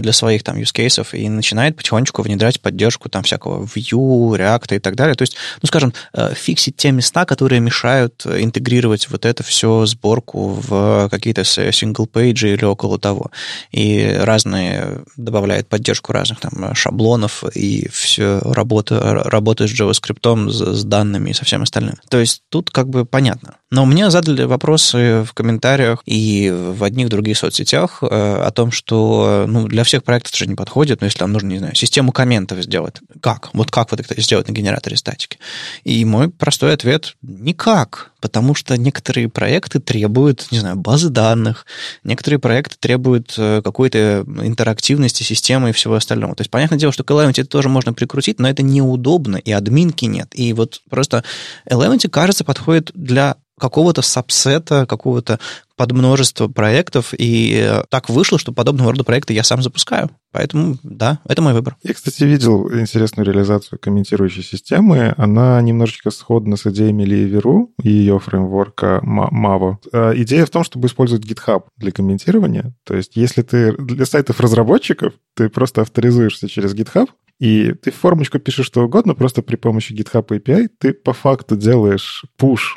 для своих там юзкейсов и начинает потихонечку внедрять поддержку там всякого Vue, React и так далее. То есть, ну, скажем, фиксить те места, которые мешают интегрировать вот это все сборку в какие-то сингл-пейджи или около того. И разные, добавляет поддержку разных там шаблонов и все работу, работу с JavaScript, с, с данными и со всем остальным. То есть тут как бы понятно. Но мне задали вопросы в комментариях и в одних других соцсетях о том, что ну, для всех проектов это же не подходит, но если там нужно, не знаю, систему комментов сделать. Как? Вот как вот это сделать на генераторе статики? И мой простой ответ – никак. Потому что некоторые проекты требуют, не знаю, базы данных, некоторые проекты требуют какой-то интерактивности системы и всего остального. То есть, понятное дело, что к Eleventy это тоже можно прикрутить, но это неудобно, и админки нет. И вот просто Eleventy, кажется, подходит для какого-то сабсета, какого-то подмножества проектов, и так вышло, что подобного рода проекты я сам запускаю. Поэтому, да, это мой выбор. Я, кстати, видел интересную реализацию комментирующей системы. Она немножечко сходна с идеями Лиеверу и ее фреймворка Mavo. Идея в том, чтобы использовать GitHub для комментирования. То есть если ты для сайтов разработчиков, ты просто авторизуешься через GitHub, и ты в формочку пишешь что угодно, просто при помощи GitHub эй пи ай ты по факту делаешь push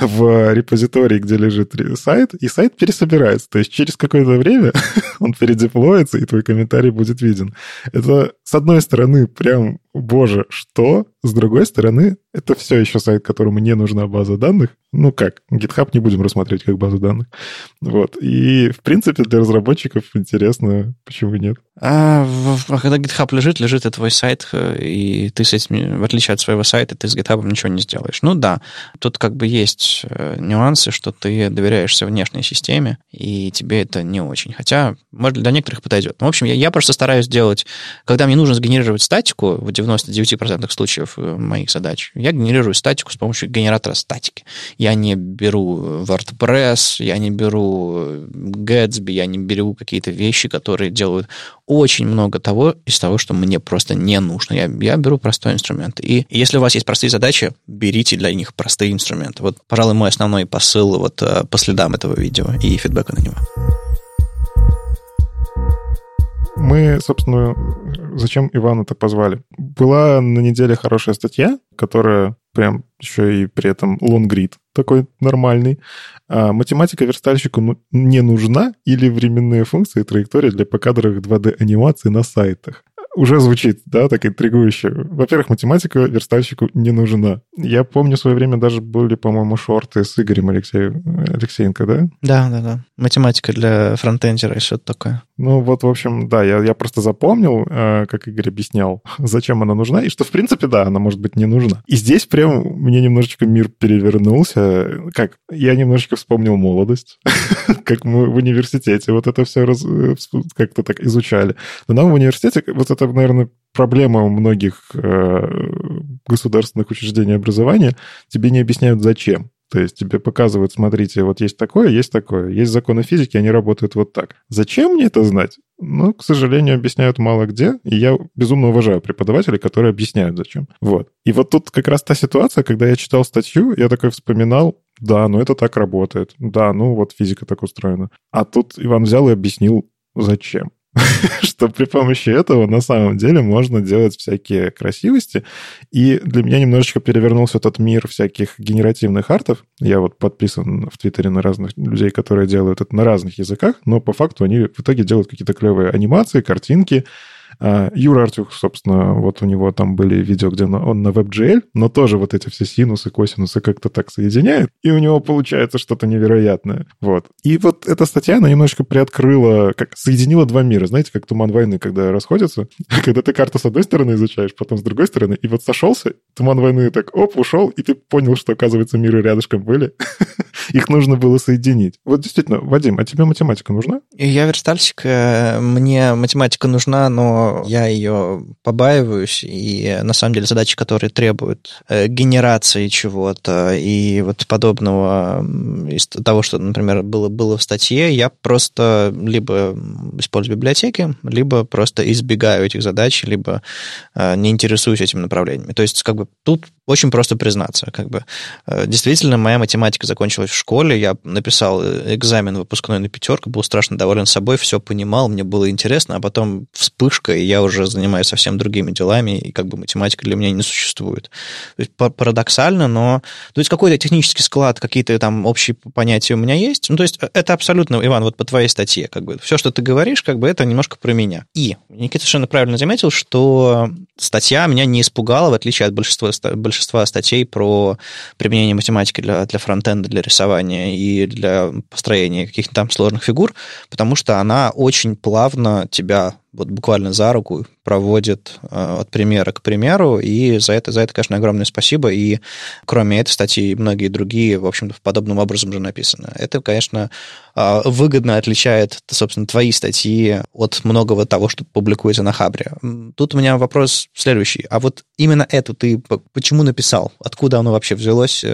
в репозитории, где лежит сайт, и сайт пересобирается. То есть через какое-то время он передеплоится, и твой комментарий будет виден. Это, с одной стороны, прям, боже, что? С другой стороны, это все еще сайт, которому не нужна база данных. Ну как, GitHub не будем рассматривать как базу данных. Вот. И, в принципе, для разработчиков интересно, почему нет. А когда GitHub лежит, лежит и твой сайт, и ты с этим, в отличие от своего сайта, ты с GitHub ничего не сделаешь. Ну да, тут как бы есть нюансы, что ты доверяешься внешней системе, и тебе это не очень. Хотя, может, для некоторых подойдет. В общем, я, я просто стараюсь делать, когда мне нужно сгенерировать статику, в девяносто девять процентов случаев моих задач. Я генерирую статику с помощью генератора статики. Я не беру WordPress, я не беру Gatsby, я не беру какие-то вещи, которые делают очень много того из того, что мне просто не нужно. Я, я беру простой инструмент. И если у вас есть простые задачи, берите для них простые инструменты. Вот, пожалуй, мой основной посыл вот по следам этого видео и фидбэка на него. Мы, собственно, зачем Ивана-то позвали? Была на неделе хорошая статья, которая прям еще и при этом лонгрид такой нормальный. Математика верстальщику не нужна или временные функции и траектории для покадровых два дэ-анимаций на сайтах? Уже звучит, да, так интригующе. Во-первых, математика верстальщику не нужна. Я помню, в свое время даже были, по-моему, шорты с Игорем Алексеем, Алексеенко, да? Да, да, да. Математика для фронтендера и что-то такое. Ну вот, в общем, да, я, я просто запомнил, как Игорь объяснял, зачем она нужна, и что, в принципе, да, она может быть не нужна. И здесь прям мне немножечко мир перевернулся. Как? Я немножечко вспомнил молодость, как мы в университете вот это все как-то так изучали. Но нам в университете вот это, наверное, проблема у многих э, государственных учреждений образования. Тебе не объясняют, зачем. То есть тебе показывают, смотрите, вот есть такое, есть такое. Есть законы физики, они работают вот так. Зачем мне это знать? Ну, к сожалению, объясняют мало где. И я безумно уважаю преподавателей, которые объясняют, зачем. Вот. И вот тут как раз та ситуация, когда я читал статью, я такой вспоминал, да, ну это так работает. Да, ну вот физика так устроена. А тут Иван взял и объяснил, зачем. Что при помощи этого на самом деле можно делать всякие красивости. И для меня немножечко перевернулся этот мир всяких генеративных артов. Я вот подписан в Твиттере на разных людей, которые делают это на разных языках, но по факту они в итоге делают какие-то клевые анимации, картинки. Юра Артюх, собственно, вот у него там были видео, где он на WebGL, но тоже вот эти все синусы, косинусы как-то так соединяет, и у него получается что-то невероятное. Вот. И вот эта статья, она немножко приоткрыла, как соединила два мира, знаете, как туман войны, когда расходятся, когда ты карту с одной стороны изучаешь, потом с другой стороны, и вот сошелся, туман войны так, оп, ушел, и ты понял, что, оказывается, миры рядышком были. Их нужно было соединить. Вот действительно, Вадим, а тебе математика нужна? Я верстальщик, мне математика нужна, но но я ее побаиваюсь, и на самом деле задачи, которые требуют генерации чего-то и вот подобного из того, что, например, было, было в статье, я просто либо использую библиотеки, либо просто избегаю этих задач, либо не интересуюсь этими направлениями. То есть, как бы, тут очень просто признаться. Как бы, действительно, моя математика закончилась в школе, я написал экзамен выпускной на пятерку, был страшно доволен собой, все понимал, мне было интересно, а потом вспышка, и я уже занимаюсь совсем другими делами, и как бы математика для меня не существует. То есть, парадоксально, но... То есть, какой-то технический склад, какие-то там общие понятия у меня есть. Ну, то есть, это абсолютно, Иван, вот по твоей статье, как бы, все, что ты говоришь, как бы, это немножко про меня. И Никита совершенно правильно заметил, что статья меня не испугала, в отличие от большинства, большинства статей про применение математики для, для фронтенда, для рисования и для построения каких-то там сложных фигур, потому что она очень плавно тебя вот буквально за руку проводит э, от примера к примеру, и за это, за это, конечно, огромное спасибо, и кроме этой статьи, многие другие, в общем-то, подобным образом же написаны. Это, конечно, э, выгодно отличает, собственно, твои статьи от многого того, что публикуется на Хабре. Тут у меня вопрос следующий. А вот именно эту ты почему написал? Откуда оно вообще взялось?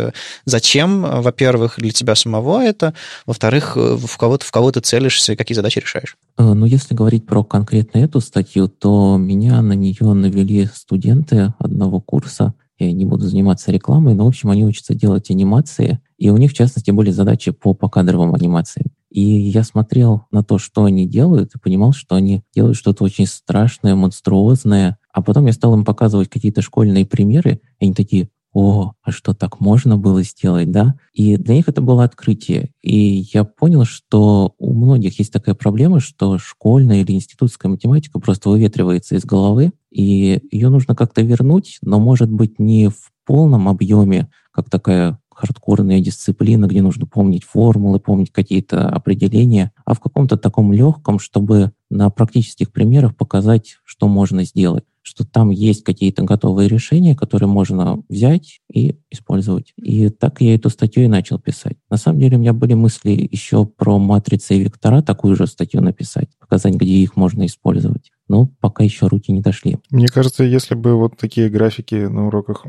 Зачем, во-первых, для тебя самого это? Во-вторых, в кого, в кого ты целишься и какие задачи решаешь? Ну, если говорить про конкретно на эту статью, то меня на нее навели студенты одного курса. Я не буду заниматься рекламой, но, в общем, они учатся делать анимации, и у них, в частности, были задачи по покадровым анимациям. И я смотрел на то, что они делают, и понимал, что они делают что-то очень страшное, монструозное. А потом я стал им показывать какие-то школьные примеры, и они такие: «О, а что, так можно было сделать, да?» И для них это было открытие. И я понял, что у многих есть такая проблема, что школьная или институтская математика просто выветривается из головы, и ее нужно как-то вернуть, но, может быть, не в полном объеме, как такая хардкорная дисциплина, где нужно помнить формулы, помнить какие-то определения, а в каком-то таком легком, чтобы на практических примерах показать, что можно сделать, что там есть какие-то готовые решения, которые можно взять и использовать. И так я эту статью и начал писать. На самом деле у меня были мысли еще про матрицы и вектора, такую же статью написать, показать, где их можно использовать. Но пока еще руки не дошли. Мне кажется, если бы вот такие графики на уроках,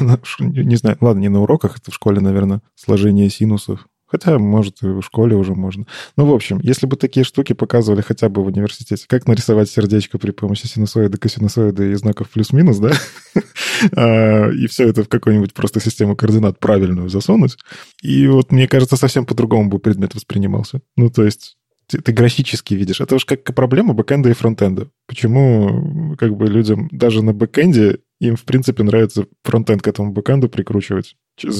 не знаю, ладно, не на уроках, это в школе, наверное, сложение синусов, хотя, может, и в школе уже можно. Ну, в общем, если бы такие штуки показывали хотя бы в университете, как нарисовать сердечко при помощи синусоида, косинусоида и знаков плюс-минус, да, и все это в какую-нибудь просто систему координат правильную засунуть, и вот, мне кажется, совсем по-другому бы предмет воспринимался. Ну, то есть... Ты, ты графически видишь. Это уж как проблема бэкэнда и фронтенда. Почему как бы людям даже на бэкэнде им, в принципе, нравится фронтенд к этому бэкэнду прикручивать?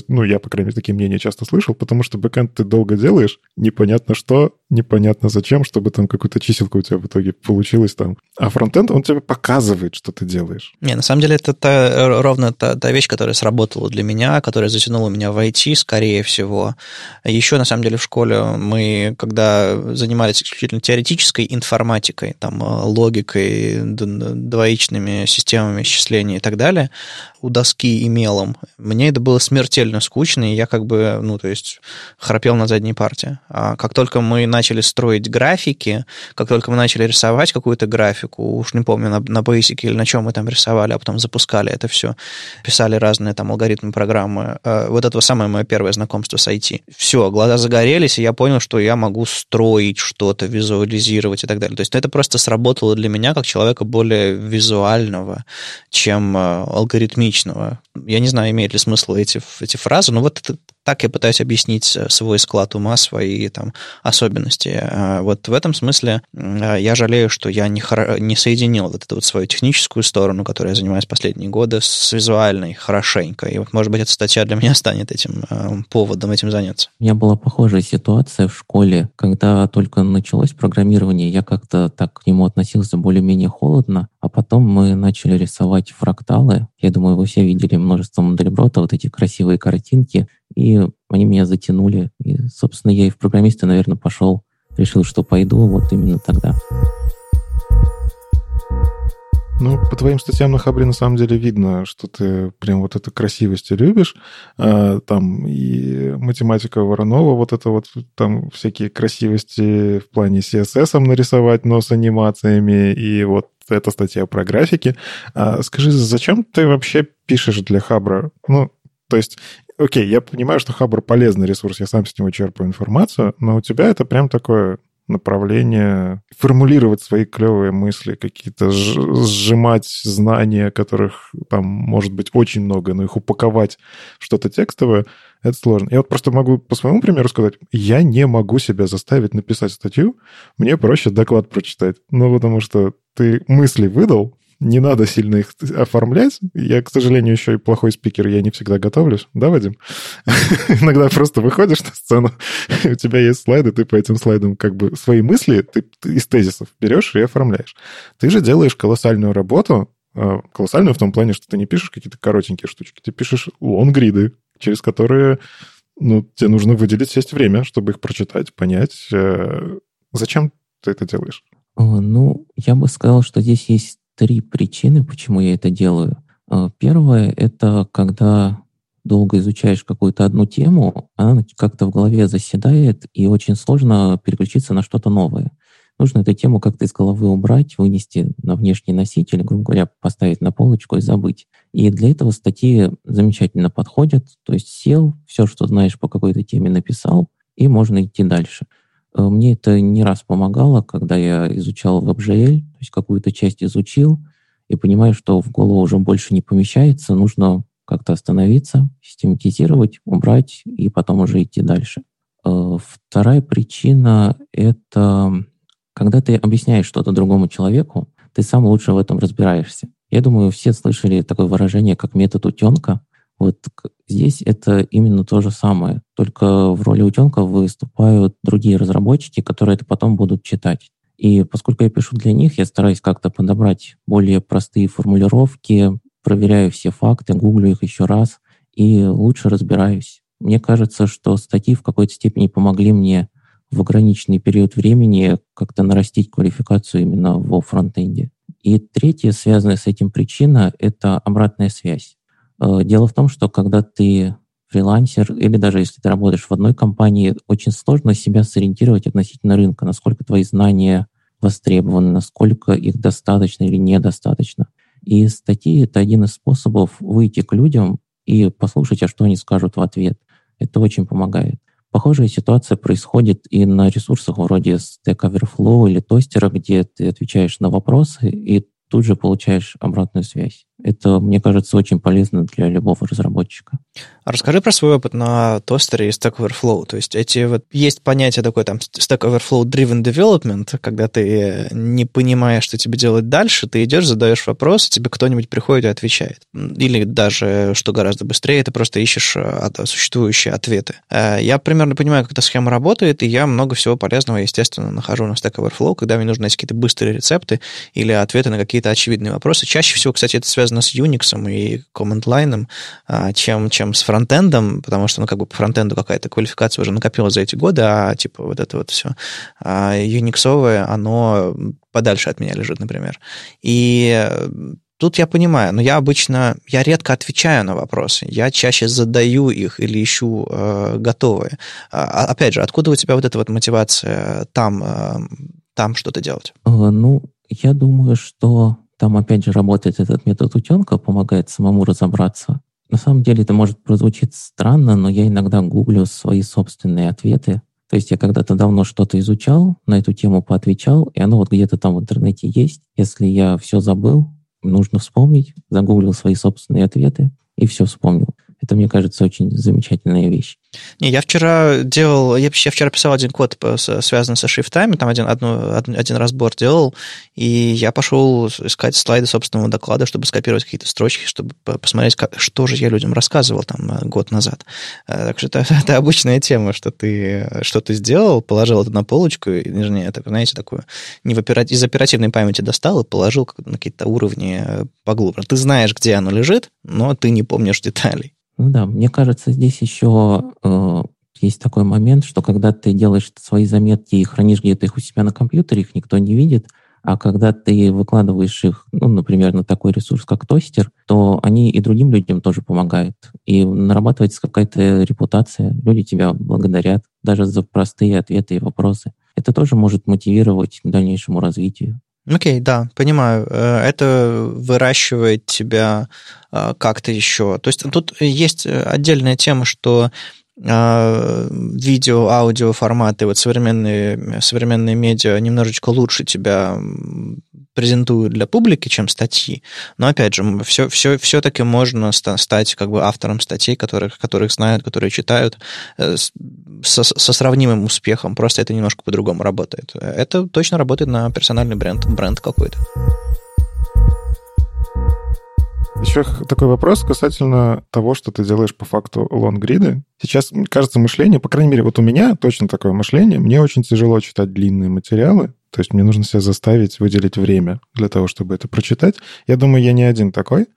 Ну, я, по крайней мере, такие мнения часто слышал, потому что бэкэнд ты долго делаешь, непонятно что, непонятно зачем, чтобы там какую-то чиселку у тебя в итоге получилась там. А фронтенд, он тебе показывает, что ты делаешь. Не, на самом деле, это та, ровно та, та вещь, которая сработала для меня, которая затянула меня в ай ти, скорее всего. Еще, на самом деле, в школе мы, когда занимались исключительно теоретической информатикой, там, логикой, двоичными системами исчисления и так далее, у доски и мелом, мне это было смертельно смертельно скучный, я как бы, ну, то есть, храпел на задней парте. А как только мы начали строить графики, как только мы начали рисовать какую-то графику, уж не помню, на, на Basic или на чем мы там рисовали, а потом запускали это все, писали разные там алгоритмы, программы. Вот это самое мое первое знакомство с ай ти. Все, глаза загорелись, и я понял, что я могу строить что-то, визуализировать и так далее. То есть, это просто сработало для меня как человека более визуального, чем алгоритмичного. Я не знаю, имеет ли смысл эти, эти фразы, но вот это, так я пытаюсь объяснить свой склад ума, свои там особенности. Вот в этом смысле я жалею, что я не, хоро... не соединил вот эту вот свою техническую сторону, которой я занимаюсь последние годы, с визуальной хорошенько. И вот, может быть, эта статья для меня станет этим поводом, этим заняться. У меня была похожая ситуация в школе. Когда только началось программирование, я как-то так к нему относился более-менее холодно, а потом мы начали рисовать фракталы. Я думаю, вы все видели множество модельброта, вот эти красивые картинки, и они меня затянули. И, собственно, я и в программисты, наверное, пошел, решил, что пойду вот именно тогда. Ну, по твоим статьям на Хабре на самом деле видно, что ты прям вот эту красивость любишь. А, там и математика Воронова, вот это вот там всякие красивости в плане си эс эс нарисовать, но с анимациями, и вот это статья про графики. А, скажи, зачем ты вообще пишешь для Хабра? Ну, то есть, окей, я понимаю, что Хабра полезный ресурс, я сам с него черпаю информацию, но у тебя это прям такое направление формулировать свои клевые мысли, какие-то сжимать знания, которых там может быть очень много, но их упаковать в что-то текстовое, это сложно. Я вот просто могу по своему примеру сказать, я не могу себя заставить написать статью, мне проще доклад прочитать. Ну, потому что ты мысли выдал, не надо сильно их оформлять. Я, к сожалению, еще и плохой спикер, я не всегда готовлюсь. Да, Вадим? Иногда просто выходишь на сцену, у тебя есть слайды, ты по этим слайдам как бы свои мысли ты из тезисов берешь и оформляешь. Ты же делаешь колоссальную работу, колоссальную в том плане, что ты не пишешь какие-то коротенькие штучки, ты пишешь лонгриды, через которые, ну, тебе нужно выделить, сесть время, чтобы их прочитать, понять. Зачем ты это делаешь? Ну, я бы сказал, что здесь есть три причины, почему я это делаю. Первое — это когда долго изучаешь какую-то одну тему, она как-то в голове заседает, и очень сложно переключиться на что-то новое. Нужно эту тему как-то из головы убрать, вынести на внешний носитель, грубо говоря, поставить на полочку и забыть. И для этого статьи замечательно подходят. То есть сел, все, что знаешь по какой-то теме, написал, и можно идти дальше. Мне это не раз помогало, когда я изучал веб джи эл, то есть какую-то часть изучил, и понимаю, что в голову уже больше не помещается, нужно как-то остановиться, систематизировать, убрать и потом уже идти дальше. Вторая причина — это когда ты объясняешь что-то другому человеку, ты сам лучше в этом разбираешься. Я думаю, все слышали такое выражение, как метод утенка. Вот здесь это именно то же самое, только в роли утенка выступают другие разработчики, которые это потом будут читать. И поскольку я пишу для них, я стараюсь как-то подобрать более простые формулировки, проверяю все факты, гуглю их еще раз и лучше разбираюсь. Мне кажется, что статьи в какой-то степени помогли мне в ограниченный период времени как-то нарастить квалификацию именно во фронтенде. И третья, связанная с этим причина, это обратная связь. Дело в том, что когда ты фрилансер, или даже если ты работаешь в одной компании, очень сложно себя сориентировать относительно рынка, насколько твои знания востребованы, насколько их достаточно или недостаточно. И статьи — это один из способов выйти к людям и послушать, а что они скажут в ответ. Это очень помогает. Похожая ситуация происходит и на ресурсах вроде Stack Overflow или Тостера, где ты отвечаешь на вопросы и тут же получаешь обратную связь. Это, мне кажется, очень полезно для любого разработчика. Расскажи про свой опыт на Тостере и Stack Overflow. То есть эти вот есть понятие такое там Stack Overflow-driven development, когда ты не понимаешь, что тебе делать дальше, ты идешь, задаешь вопрос, тебе кто-нибудь приходит и отвечает. Или даже, что гораздо быстрее, ты просто ищешь существующие ответы. Я примерно понимаю, как эта схема работает, и я много всего полезного, естественно, нахожу на Stack Overflow, когда мне нужно найти какие-то быстрые рецепты или ответы на какие-то очевидные вопросы. Чаще всего, кстати, это связано с Unix и команд-лайном, чем, чем с фронтендом, потому что, ну, как бы по фронтенду какая-то квалификация уже накопилась за эти годы, а типа вот это вот все юниксовое, оно подальше от меня лежит, например. И тут я понимаю, но я обычно, я редко отвечаю на вопросы, я чаще задаю их или ищу э, готовые. А, опять же, откуда у тебя вот эта вот мотивация там, э, там что-то делать? Ну, я думаю, что там, опять же, работает этот метод утенка, помогает самому разобраться. На самом деле это может прозвучить странно, но я иногда гуглю свои собственные ответы. То есть я когда-то давно что-то изучал, на эту тему поотвечал, и оно вот где-то там в интернете есть. Если я все забыл, нужно вспомнить, загуглил свои собственные ответы и все вспомнил. Это, мне кажется, очень замечательная вещь. Не, я вчера делал, я вчера писал один код, связанный со шрифтами, там один, одну, один разбор делал, и я пошел искать слайды собственного доклада, чтобы скопировать какие-то строчки, чтобы посмотреть, как, что же я людям рассказывал там год назад. Так что это, это обычная тема, что ты, что ты сделал, положил это на полочку, и, это, знаете, такую, не в опера... из оперативной памяти достал и положил на какие-то уровни поглубже. Ты знаешь, где оно лежит, но ты не помнишь деталей. Ну да, мне кажется, здесь еще э, есть такой момент, что когда ты делаешь свои заметки и хранишь где-то их у себя на компьютере, их никто не видит, а когда ты выкладываешь их, ну, например, на такой ресурс, как Тостер, то они и другим людям тоже помогают. И нарабатывается какая-то репутация, люди тебя благодарят даже за простые ответы и вопросы. Это тоже может мотивировать к дальнейшему развитию. Окей, okay, да, понимаю. Это выращивает тебя как-то еще. То есть тут есть отдельная тема, что видео, аудио форматы, вот современные, современные медиа немножечко лучше тебя презентуют для публики, чем статьи. Но, опять же, все, все, все-таки можно стать как бы автором статей, которых, которых знают, которые читают, со, со сравнимым успехом. Просто это немножко по-другому работает. Это точно работает на персональный бренд, бренд какой-то. Еще такой вопрос касательно того, что ты делаешь по факту лонгриды. Сейчас, кажется, мышление, по крайней мере, вот у меня точно такое мышление. Мне очень тяжело читать длинные материалы. То есть мне нужно себя заставить выделить время для того, чтобы это прочитать. Я думаю, я не один такой.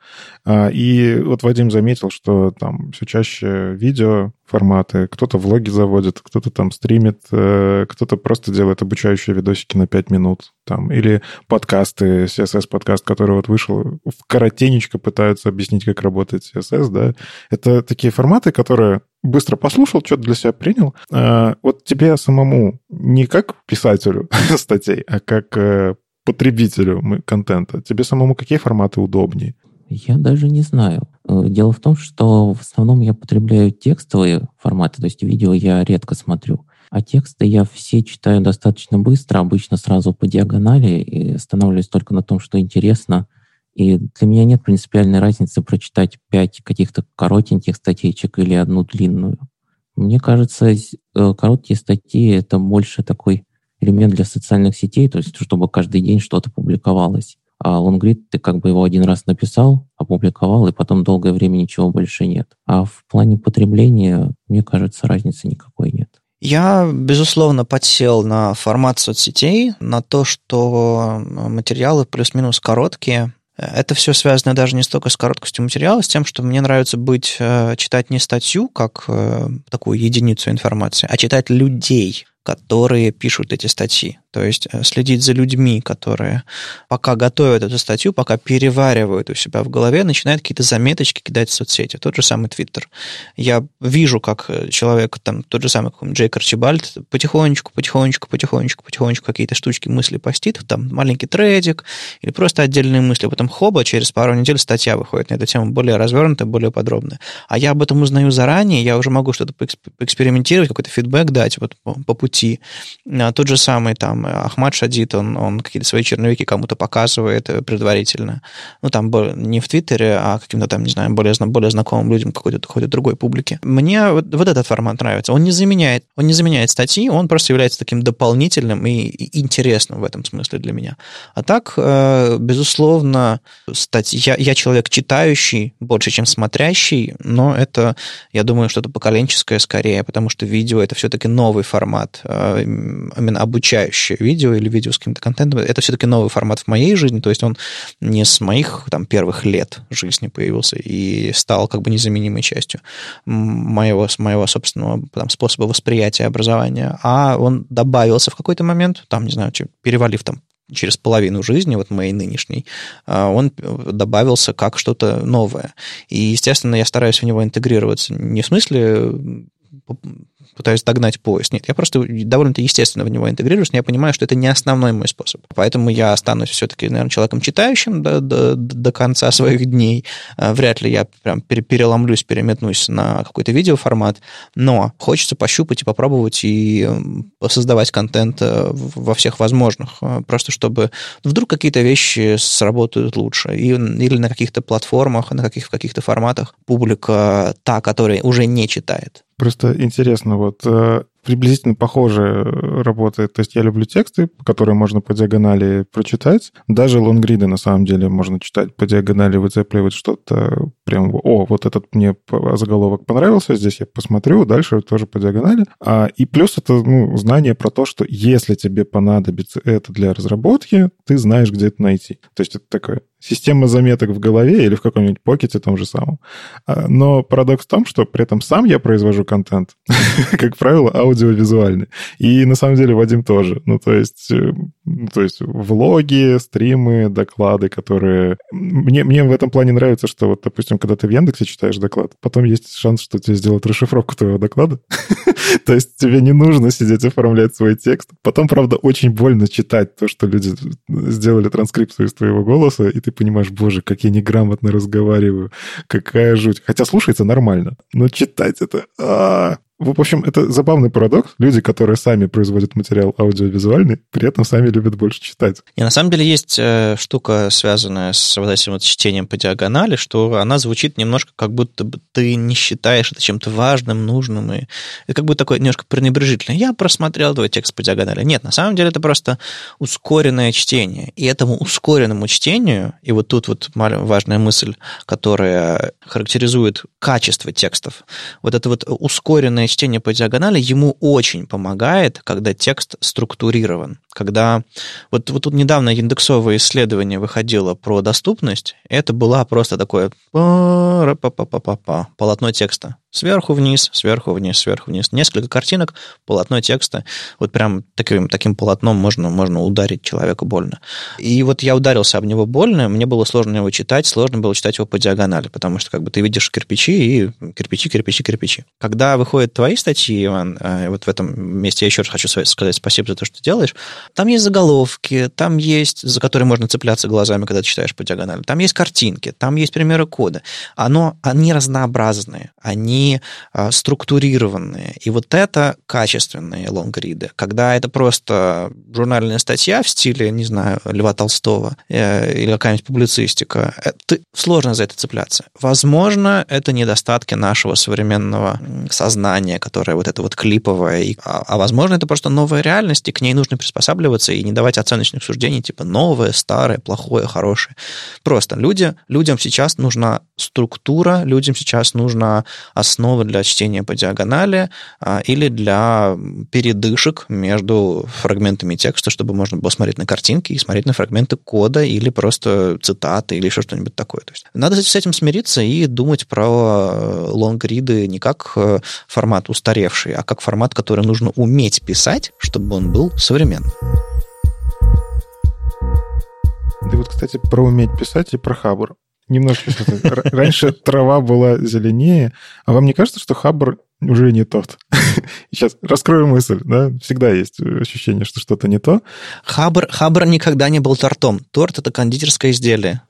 И вот Вадим заметил, что там все чаще видео форматы. Кто-то влоги заводит, кто-то там стримит, кто-то просто делает обучающие видосики на пять минут. Там. Или подкасты, си эс эс-подкаст, который вот вышел, в коротенечко пытаются объяснить, как работает си эс эс. Да? Это такие форматы, которые быстро послушал, что-то для себя принял. Вот тебе самому не как писателю статей, а как потребителю контента. Тебе самому какие форматы удобнее? Я даже не знаю. Дело в том, что в основном я потребляю текстовые форматы, то есть видео я редко смотрю. А тексты я все читаю достаточно быстро, обычно сразу по диагонали, и останавливаюсь только на том, что интересно. И для меня нет принципиальной разницы прочитать пять каких-то коротеньких статейчек или одну длинную. Мне кажется, короткие статьи — это больше такой элемент для социальных сетей, то есть чтобы каждый день что-то публиковалось. А лонгрид, ты как бы его один раз написал, опубликовал, и потом долгое время ничего больше нет. А в плане потребления, мне кажется, разницы никакой нет. Я, безусловно, подсел на формат соцсетей, на то, что материалы плюс-минус короткие. Это все связано даже не столько с короткостью материала, с тем, что мне нравится быть, читать не статью, как такую единицу информации, а читать людей, которые пишут эти статьи. То есть следить за людьми, которые пока готовят эту статью, пока переваривают у себя в голове, начинают какие-то заметочки кидать в соцсети. Тот же самый Твиттер. Я вижу, как человек, там, тот же самый как Джейк Арчибальд, потихонечку, потихонечку, потихонечку, потихонечку какие-то штучки, мысли постит, там маленький трейдик или просто отдельные мысли. Потом хоба, через пару недель статья выходит на эту тему более развернутая, более подробная. А я об этом узнаю заранее, я уже могу что-то поэкспериментировать, какой-то фидбэк дать вот по пути. Тот же самый там Ахмад Шадид, он, он какие-то свои черновики кому-то показывает предварительно. Ну, там не в Твиттере, а каким-то там, не знаю, более, более знакомым людям какой-то, какой-то другой публике. Мне вот, вот этот формат нравится. Он не заменяет, он не заменяет статьи, он просто является таким дополнительным и, и интересным в этом смысле для меня. А так, безусловно, статьи, я, я человек читающий больше, чем смотрящий, но это, я думаю, что-то поколенческое скорее, потому что видео — это все-таки новый формат, именно обучающий. Видео или видео с каким-то контентом, это все-таки новый формат в моей жизни, то есть он не с моих там первых лет жизни появился и стал как бы незаменимой частью моего, моего собственного там, способа восприятия образования, а он добавился в какой-то момент, там, не знаю, перевалив там через половину жизни, вот моей нынешней, он добавился как что-то новое. И, естественно, я стараюсь в него интегрироваться не в смысле пытаюсь догнать поезд. Нет, я просто довольно-то естественно в него интегрируюсь, но я понимаю, что это не основной мой способ. Поэтому я останусь все-таки, наверное, человеком читающим до, до, до конца своих дней. Вряд ли я прям переломлюсь, переметнусь на какой-то видеоформат, но хочется пощупать и попробовать и создавать контент во всех возможных, просто чтобы вдруг какие-то вещи сработают лучше. И, или на каких-то платформах, на каких, в каких-то форматах публика та, которая уже не читает. Просто интересно, вот приблизительно похоже работает. То есть я люблю тексты, которые можно по диагонали прочитать. Даже лонгриды, на самом деле, можно читать по диагонали, выцепливать что-то. Прям, о, вот этот мне заголовок понравился, здесь я посмотрю, дальше тоже по диагонали. А, и плюс это ну, знание про то, что если тебе понадобится это для разработки, ты знаешь, где это найти. То есть это такое система заметок в голове или в каком-нибудь покете том же самом. А, но парадокс в том, что при этом сам я произвожу контент, как правило, аудиовизуальный. И на самом деле Вадим тоже. Ну, то есть То есть влоги, стримы, доклады, которые... Мне, мне в этом плане нравится, что вот, допустим, когда ты в Яндексе читаешь доклад, потом есть шанс, что тебе сделают расшифровку твоего доклада. То есть тебе не нужно сидеть оформлять свой текст. Потом, правда, очень больно читать то, что люди сделали транскрипцию из твоего голоса, и ты понимаешь, боже, как я неграмотно разговариваю, какая жуть. Хотя слушается нормально, но читать это... А-а-а. В общем, это забавный парадокс. Люди, которые сами производят материал аудиовизуальный, при этом сами любят больше читать. И на самом деле есть э, штука, связанная с вот этим вот чтением по диагонали, что она звучит немножко, как будто бы ты не считаешь это чем-то важным, нужным. И, и как будто такое немножко пренебрежительное. Я просмотрел твой текст по диагонали. Нет, на самом деле это просто ускоренное чтение. И этому ускоренному чтению, и вот тут вот важная мысль, которая характеризует качество текстов, вот это вот ускоренное чтение по диагонали ему очень помогает, когда текст структурирован. Когда... Вот, вот тут недавно индексовое исследование выходило про доступность. Это было просто такое полотно текста. Сверху вниз, сверху вниз, сверху вниз. Несколько картинок, полотно текста. Вот прям таким, таким полотном можно, можно ударить человека больно. И вот я ударился об него больно, мне было сложно его читать, сложно было читать его по диагонали, потому что как бы ты видишь кирпичи и кирпичи, кирпичи, кирпичи. Когда выходят твои статьи, Иван, вот в этом месте я еще раз хочу сказать спасибо за то, что ты делаешь. Там есть заголовки, там есть, за которые можно цепляться глазами, когда ты читаешь по диагонали. Там есть картинки, там есть примеры кода. Оно, они разнообразные, они э, структурированные. И вот это качественные лонгриды. Когда это просто журнальная статья в стиле, не знаю, Льва Толстого э, или какая-нибудь публицистика, это, сложно за это цепляться. Возможно, это недостатки нашего современного сознания, которое вот это вот клиповое. И, а, а возможно, это просто новая реальность, и к ней нужно приспосабливаться и не давать оценочных суждений типа новое, старое, плохое, хорошее. Просто люди, людям сейчас нужна структура, людям сейчас нужна основа для чтения по диагонали а, или для передышек между фрагментами текста, чтобы можно было смотреть на картинки и смотреть на фрагменты кода или просто цитаты или еще что-нибудь такое. То есть надо с этим смириться и думать про лонгриды не как формат устаревший, а как формат, который нужно уметь писать, чтобы он был современным. Да вот, кстати, про уметь писать и про Хабр. Немножко что-то. Раньше трава была зеленее, а вам не кажется, что Хабр уже не тот? Сейчас раскрою мысль, да? Всегда есть ощущение, что что-то не то. Хабр, Хабр никогда не был тортом. Торт — это кондитерское изделие.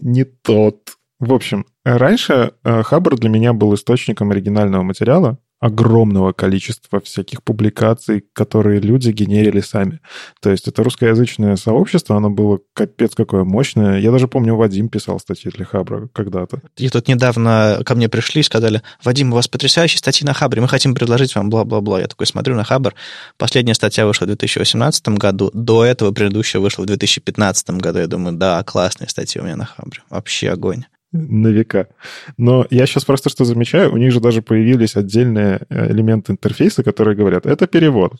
Не тот. В общем, раньше Хабр для меня был источником оригинального материала, огромного количества всяких публикаций, которые люди генерили сами. То есть это русскоязычное сообщество, оно было капец какое мощное. Я даже помню, Вадим писал статьи для Хабра когда-то. И тут недавно ко мне пришли и сказали, Вадим, у вас потрясающие статьи на Хабре, мы хотим предложить вам бла-бла-бла. Я такой смотрю на Хабр. Последняя статья вышла в две тысячи восемнадцатом году. До этого предыдущая вышла в две тысячи пятнадцатом году. Я думаю, да, классные статьи у меня на Хабре. Вообще огонь. На века. Но я сейчас просто что замечаю, у них же даже появились отдельные элементы интерфейса, которые говорят, это перевод.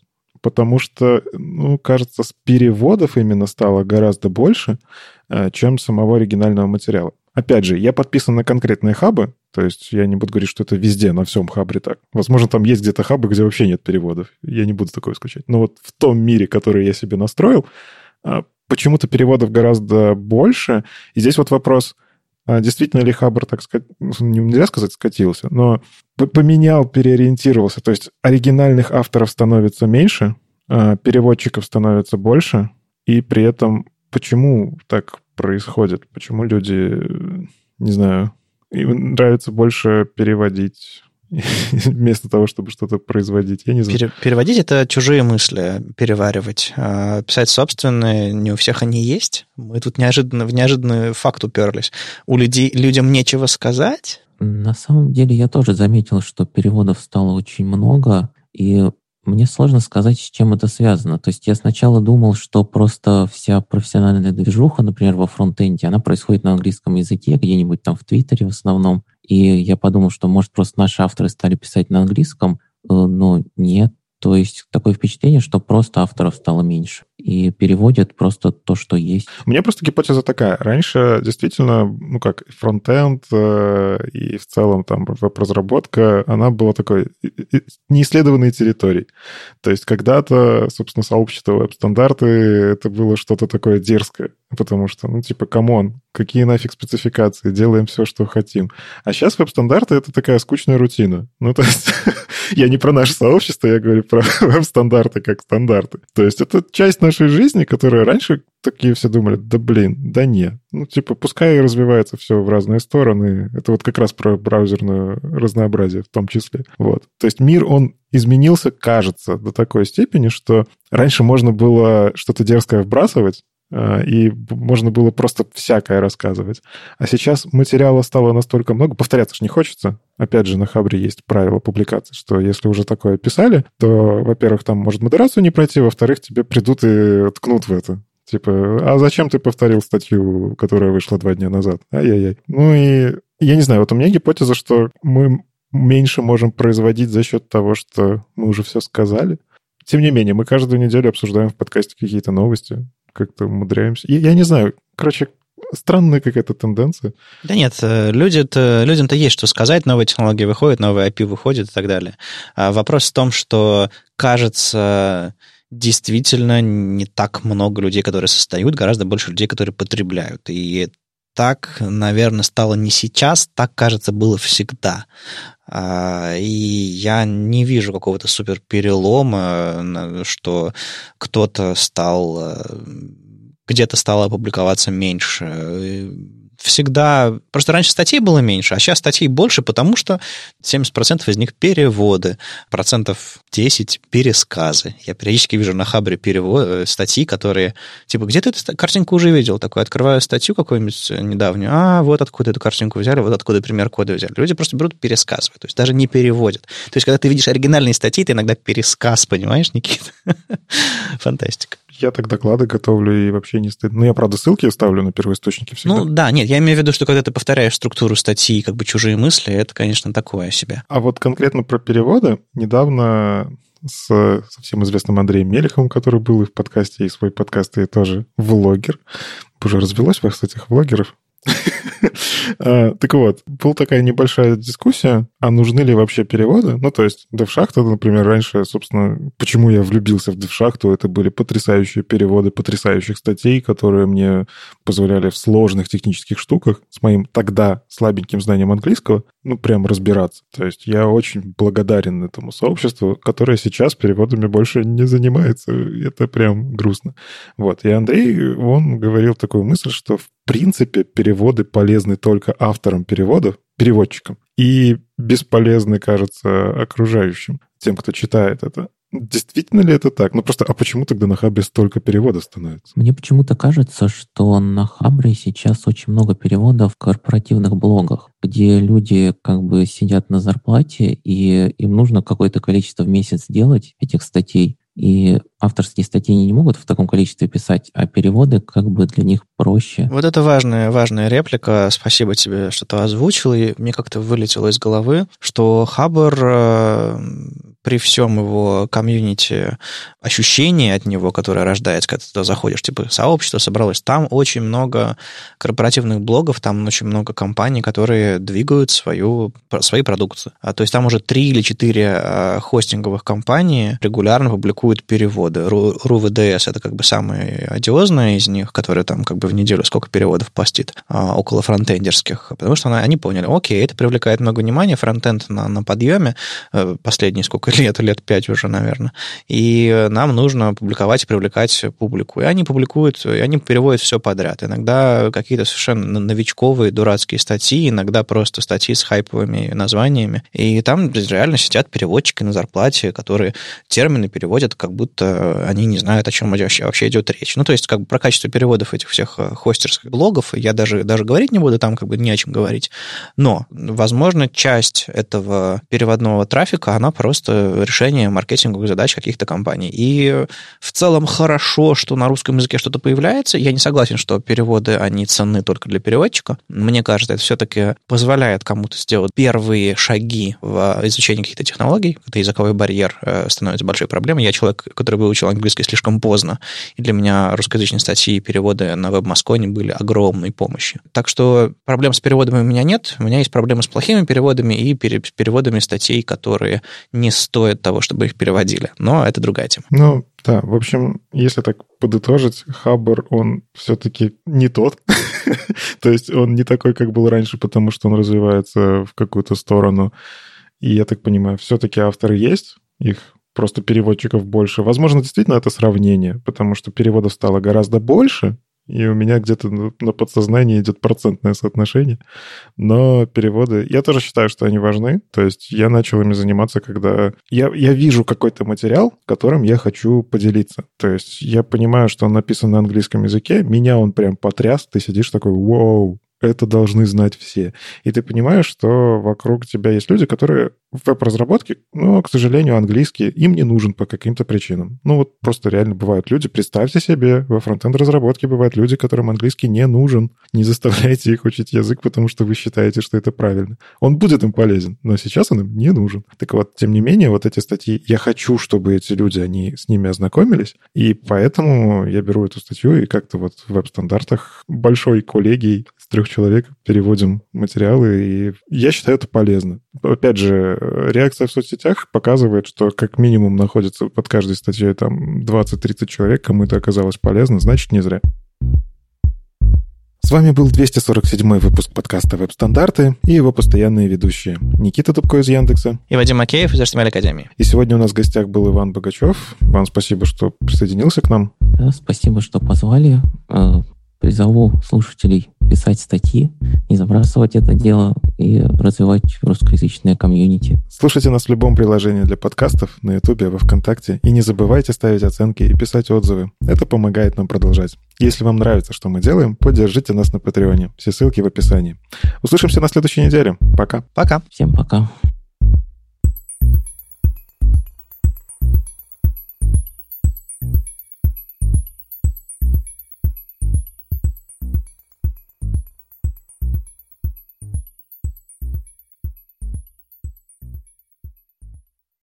Потому что, ну, кажется, с переводов именно стало гораздо больше, чем самого оригинального материала. Опять же, я подписан на конкретные хабы, то есть я не буду говорить, что это везде, на всем хабре так. Возможно, там есть где-то хабы, где вообще нет переводов. Я не буду такое исключать. Но вот в том мире, который я себе настроил, почему-то переводов гораздо больше. И здесь вот вопрос... Действительно ли Хабр, так сказать, нельзя сказать, скатился, но поменял, переориентировался. То есть оригинальных авторов становится меньше, переводчиков становится больше, и при этом почему так происходит? Почему люди, не знаю, им нравится больше переводить... вместо того, чтобы что-то производить. Я не знаю. Переводить — это чужие мысли, переваривать. А писать собственные, не у всех они есть. Мы тут неожиданно, в неожиданный факт уперлись. У людей, людям нечего сказать? На самом деле я тоже заметил, что переводов стало очень много, и мне сложно сказать, с чем это связано. То есть я сначала думал, что просто вся профессиональная движуха, например, во фронтенде, она происходит на английском языке, где-нибудь там в Твиттере в основном. И я подумал, что, может, просто наши авторы стали писать на английском, но нет. То есть такое впечатление, что просто авторов стало меньше. и переводят просто то, что есть. У меня просто гипотеза такая. Раньше действительно, ну как, фронтенд э, и в целом там веб-разработка, она была такой неисследованной территорией. То есть когда-то, собственно, сообщество веб-стандарты, это было что-то такое дерзкое, потому что, ну типа, камон, какие нафиг спецификации, делаем все, что хотим. А сейчас веб-стандарты — это такая скучная рутина. Ну то есть... Я не про наше сообщество, я говорю про веб-стандарты как стандарты. То есть это часть нашей жизни, которая раньше такие все думали, да блин, да не. Ну, типа, пускай развивается все в разные стороны. Это вот как раз про браузерное разнообразие в том числе. Вот. То есть мир, он изменился, кажется, до такой степени, что раньше можно было что-то дерзкое вбрасывать, и можно было просто всякое рассказывать. А сейчас материала стало настолько много, повторяться ж не хочется. Опять же, на Хабре есть правило публикации, что если уже такое писали, то, во-первых, там может модерацию не пройти, во-вторых, тебе придут и ткнут в это. Типа, а зачем ты повторил статью, которая вышла два дня назад? Ай-яй-яй. Ну и я не знаю, вот у меня гипотеза, что мы меньше можем производить за счет того, что мы уже все сказали. Тем не менее, мы каждую неделю обсуждаем в подкасте какие-то новости. Как-то умудряемся. Я, я не знаю. Короче, странная какая-то тенденция. Да нет, люди-то, людям-то есть что сказать. Новые технологии выходят, новые эй пи ай выходят и так далее. А вопрос в том, что, кажется, действительно не так много людей, которые создают, гораздо больше людей, которые потребляют. И так, наверное, стало не сейчас, так, кажется, было всегда. И я не вижу какого-то супер перелома, что кто-то стал, где-то стало публиковаться меньше. Всегда... Просто раньше статей было меньше, а сейчас статей больше, потому что семьдесят процентов из них переводы, процентов десять пересказы. Я периодически вижу на Хабре перевод... статьи, которые... Типа, где ты эту картинку уже видел? Такой, открываю статью какую-нибудь недавнюю, а вот откуда эту картинку взяли, вот откуда пример кода взяли. Люди просто берут и пересказывают, то есть даже не переводят. То есть когда ты видишь оригинальные статьи, ты иногда пересказ, понимаешь, Никита? Фантастика. Я так доклады готовлю, и вообще не стыдно. Ну, я, правда, ссылки ставлю на первоисточники всегда. Ну, да, нет, я имею в виду, что когда ты повторяешь структуру статьи, как бы чужие мысли, это, конечно, такое себе. А вот конкретно про переводы. Недавно с совсем известным Андреем Мелеховым, который был и в подкасте, и свой подкаст, и тоже влогер. Уже развелось вас этих влогеров. Так вот, была такая небольшая дискуссия, а нужны ли вообще переводы? Ну, то есть DevShaft, например, раньше, собственно, почему я влюбился в DevShaft, это были потрясающие переводы потрясающих статей, которые мне позволяли в сложных технических штуках с моим тогда слабеньким знанием английского, ну, прям разбираться. То есть я очень благодарен этому сообществу, которое сейчас переводами больше не занимается. Это прям грустно. Вот. И Андрей, он говорил такую мысль, что в принципе переводы полезны только авторам переводов, переводчикам, и бесполезны, кажется, окружающим, тем, кто читает это. Действительно ли это так? Ну просто, а почему тогда на Хабре столько переводов становится? Мне почему-то кажется, что на Хабре сейчас очень много переводов в корпоративных блогах, где люди как бы сидят на зарплате, и им нужно какое-то количество в месяц делать этих статей. И авторские статьи не могут в таком количестве писать, а переводы как бы для них проще. Вот это важная, важная реплика. Спасибо тебе, что ты озвучил. И мне как-то вылетело из головы, что Хабр э, при всем его комьюнити, ощущение от него, которое рождается, когда ты туда заходишь, типа сообщество собралось, там очень много корпоративных блогов, там очень много компаний, которые двигают свою, свои продукты. А, то есть там уже три или четыре э, хостинговых компании регулярно публикуют переводы. РУВДС — это как бы самые одиозные из них, которые там как бы в неделю сколько переводов постит, а, около фронтендерских, потому что она, они поняли, окей, это привлекает много внимания, фронтенд на, на подъеме последние сколько лет, лет пять уже, наверное, и нам нужно публиковать и привлекать публику. И они публикуют, и они переводят все подряд. Иногда какие-то совершенно новичковые, дурацкие статьи, иногда просто статьи с хайповыми названиями, и там реально сидят переводчики на зарплате, которые термины переводят как будто они не знают, о чем вообще идет речь. Ну, то есть, как бы про качество переводов этих всех хостерских блогов я даже, даже говорить не буду, там как бы не о чем говорить. Но, возможно, часть этого переводного трафика, она просто решение маркетинговых задач каких-то компаний. И в целом хорошо, что на русском языке что-то появляется. Я не согласен, что переводы, они ценны только для переводчика. Мне кажется, это все-таки позволяет кому-то сделать первые шаги в изучении каких-то технологий. Это языковой барьер становится большой проблемой. Я человек, который был выучил английский слишком поздно. И для меня русскоязычные статьи и переводы на WebMoscone были огромной помощью. Так что проблем с переводами у меня нет. У меня есть проблемы с плохими переводами и пере- переводами статей, которые не стоят того, чтобы их переводили. Но это другая тема. Ну, да, в общем, если так подытожить, Хабр, он все-таки не тот. То есть он не такой, как был раньше, потому что он развивается в какую-то сторону. И я так понимаю, все-таки авторы есть, их просто переводчиков больше. Возможно, действительно это сравнение, потому что переводов стало гораздо больше, и у меня где-то на подсознании идет процентное соотношение. Но переводы... Я тоже считаю, что они важны. То есть я начал ими заниматься, когда... Я, я вижу какой-то материал, которым я хочу поделиться. То есть я понимаю, что он написан на английском языке, меня он прям потряс, ты сидишь такой «Вау!» Это должны знать все. И ты понимаешь, что вокруг тебя есть люди, которые в веб-разработке, но, к сожалению, английский им не нужен по каким-то причинам. Ну вот просто реально бывают люди. Представьте себе, во фронтенд-разработке бывают люди, которым английский не нужен. Не заставляйте их учить язык, потому что вы считаете, что это правильно. Он будет им полезен, но сейчас он им не нужен. Так вот, тем не менее, вот эти статьи, я хочу, чтобы эти люди, они с ними ознакомились, и поэтому я беру эту статью и как-то вот в веб-стандартах большой коллегией с трех человек переводим материалы, и я считаю, это полезно. Опять же, реакция в соцсетях показывает, что как минимум находится под каждой статьей там двадцать-тридцать человек, кому это оказалось полезно, значит, не зря. С вами был двести сорок седьмой выпуск подкаста «Веб-стандарты» и его постоянные ведущие Никита Дубко из Яндекса и Вадим Макеев из эйч ти эм эл Академии. И сегодня у нас в гостях был Иван Богачёв. Иван, спасибо, что присоединился к нам. Да, спасибо, что позвали. Призову слушателей писать статьи, не забрасывать это дело и развивать русскоязычное комьюнити. Слушайте нас в любом приложении для подкастов, на Ютубе, во Вконтакте. И не забывайте ставить оценки и писать отзывы. Это помогает нам продолжать. Если вам нравится, что мы делаем, поддержите нас на Патреоне. Все ссылки в описании. Услышимся на следующей неделе. Пока. Пока. Всем пока.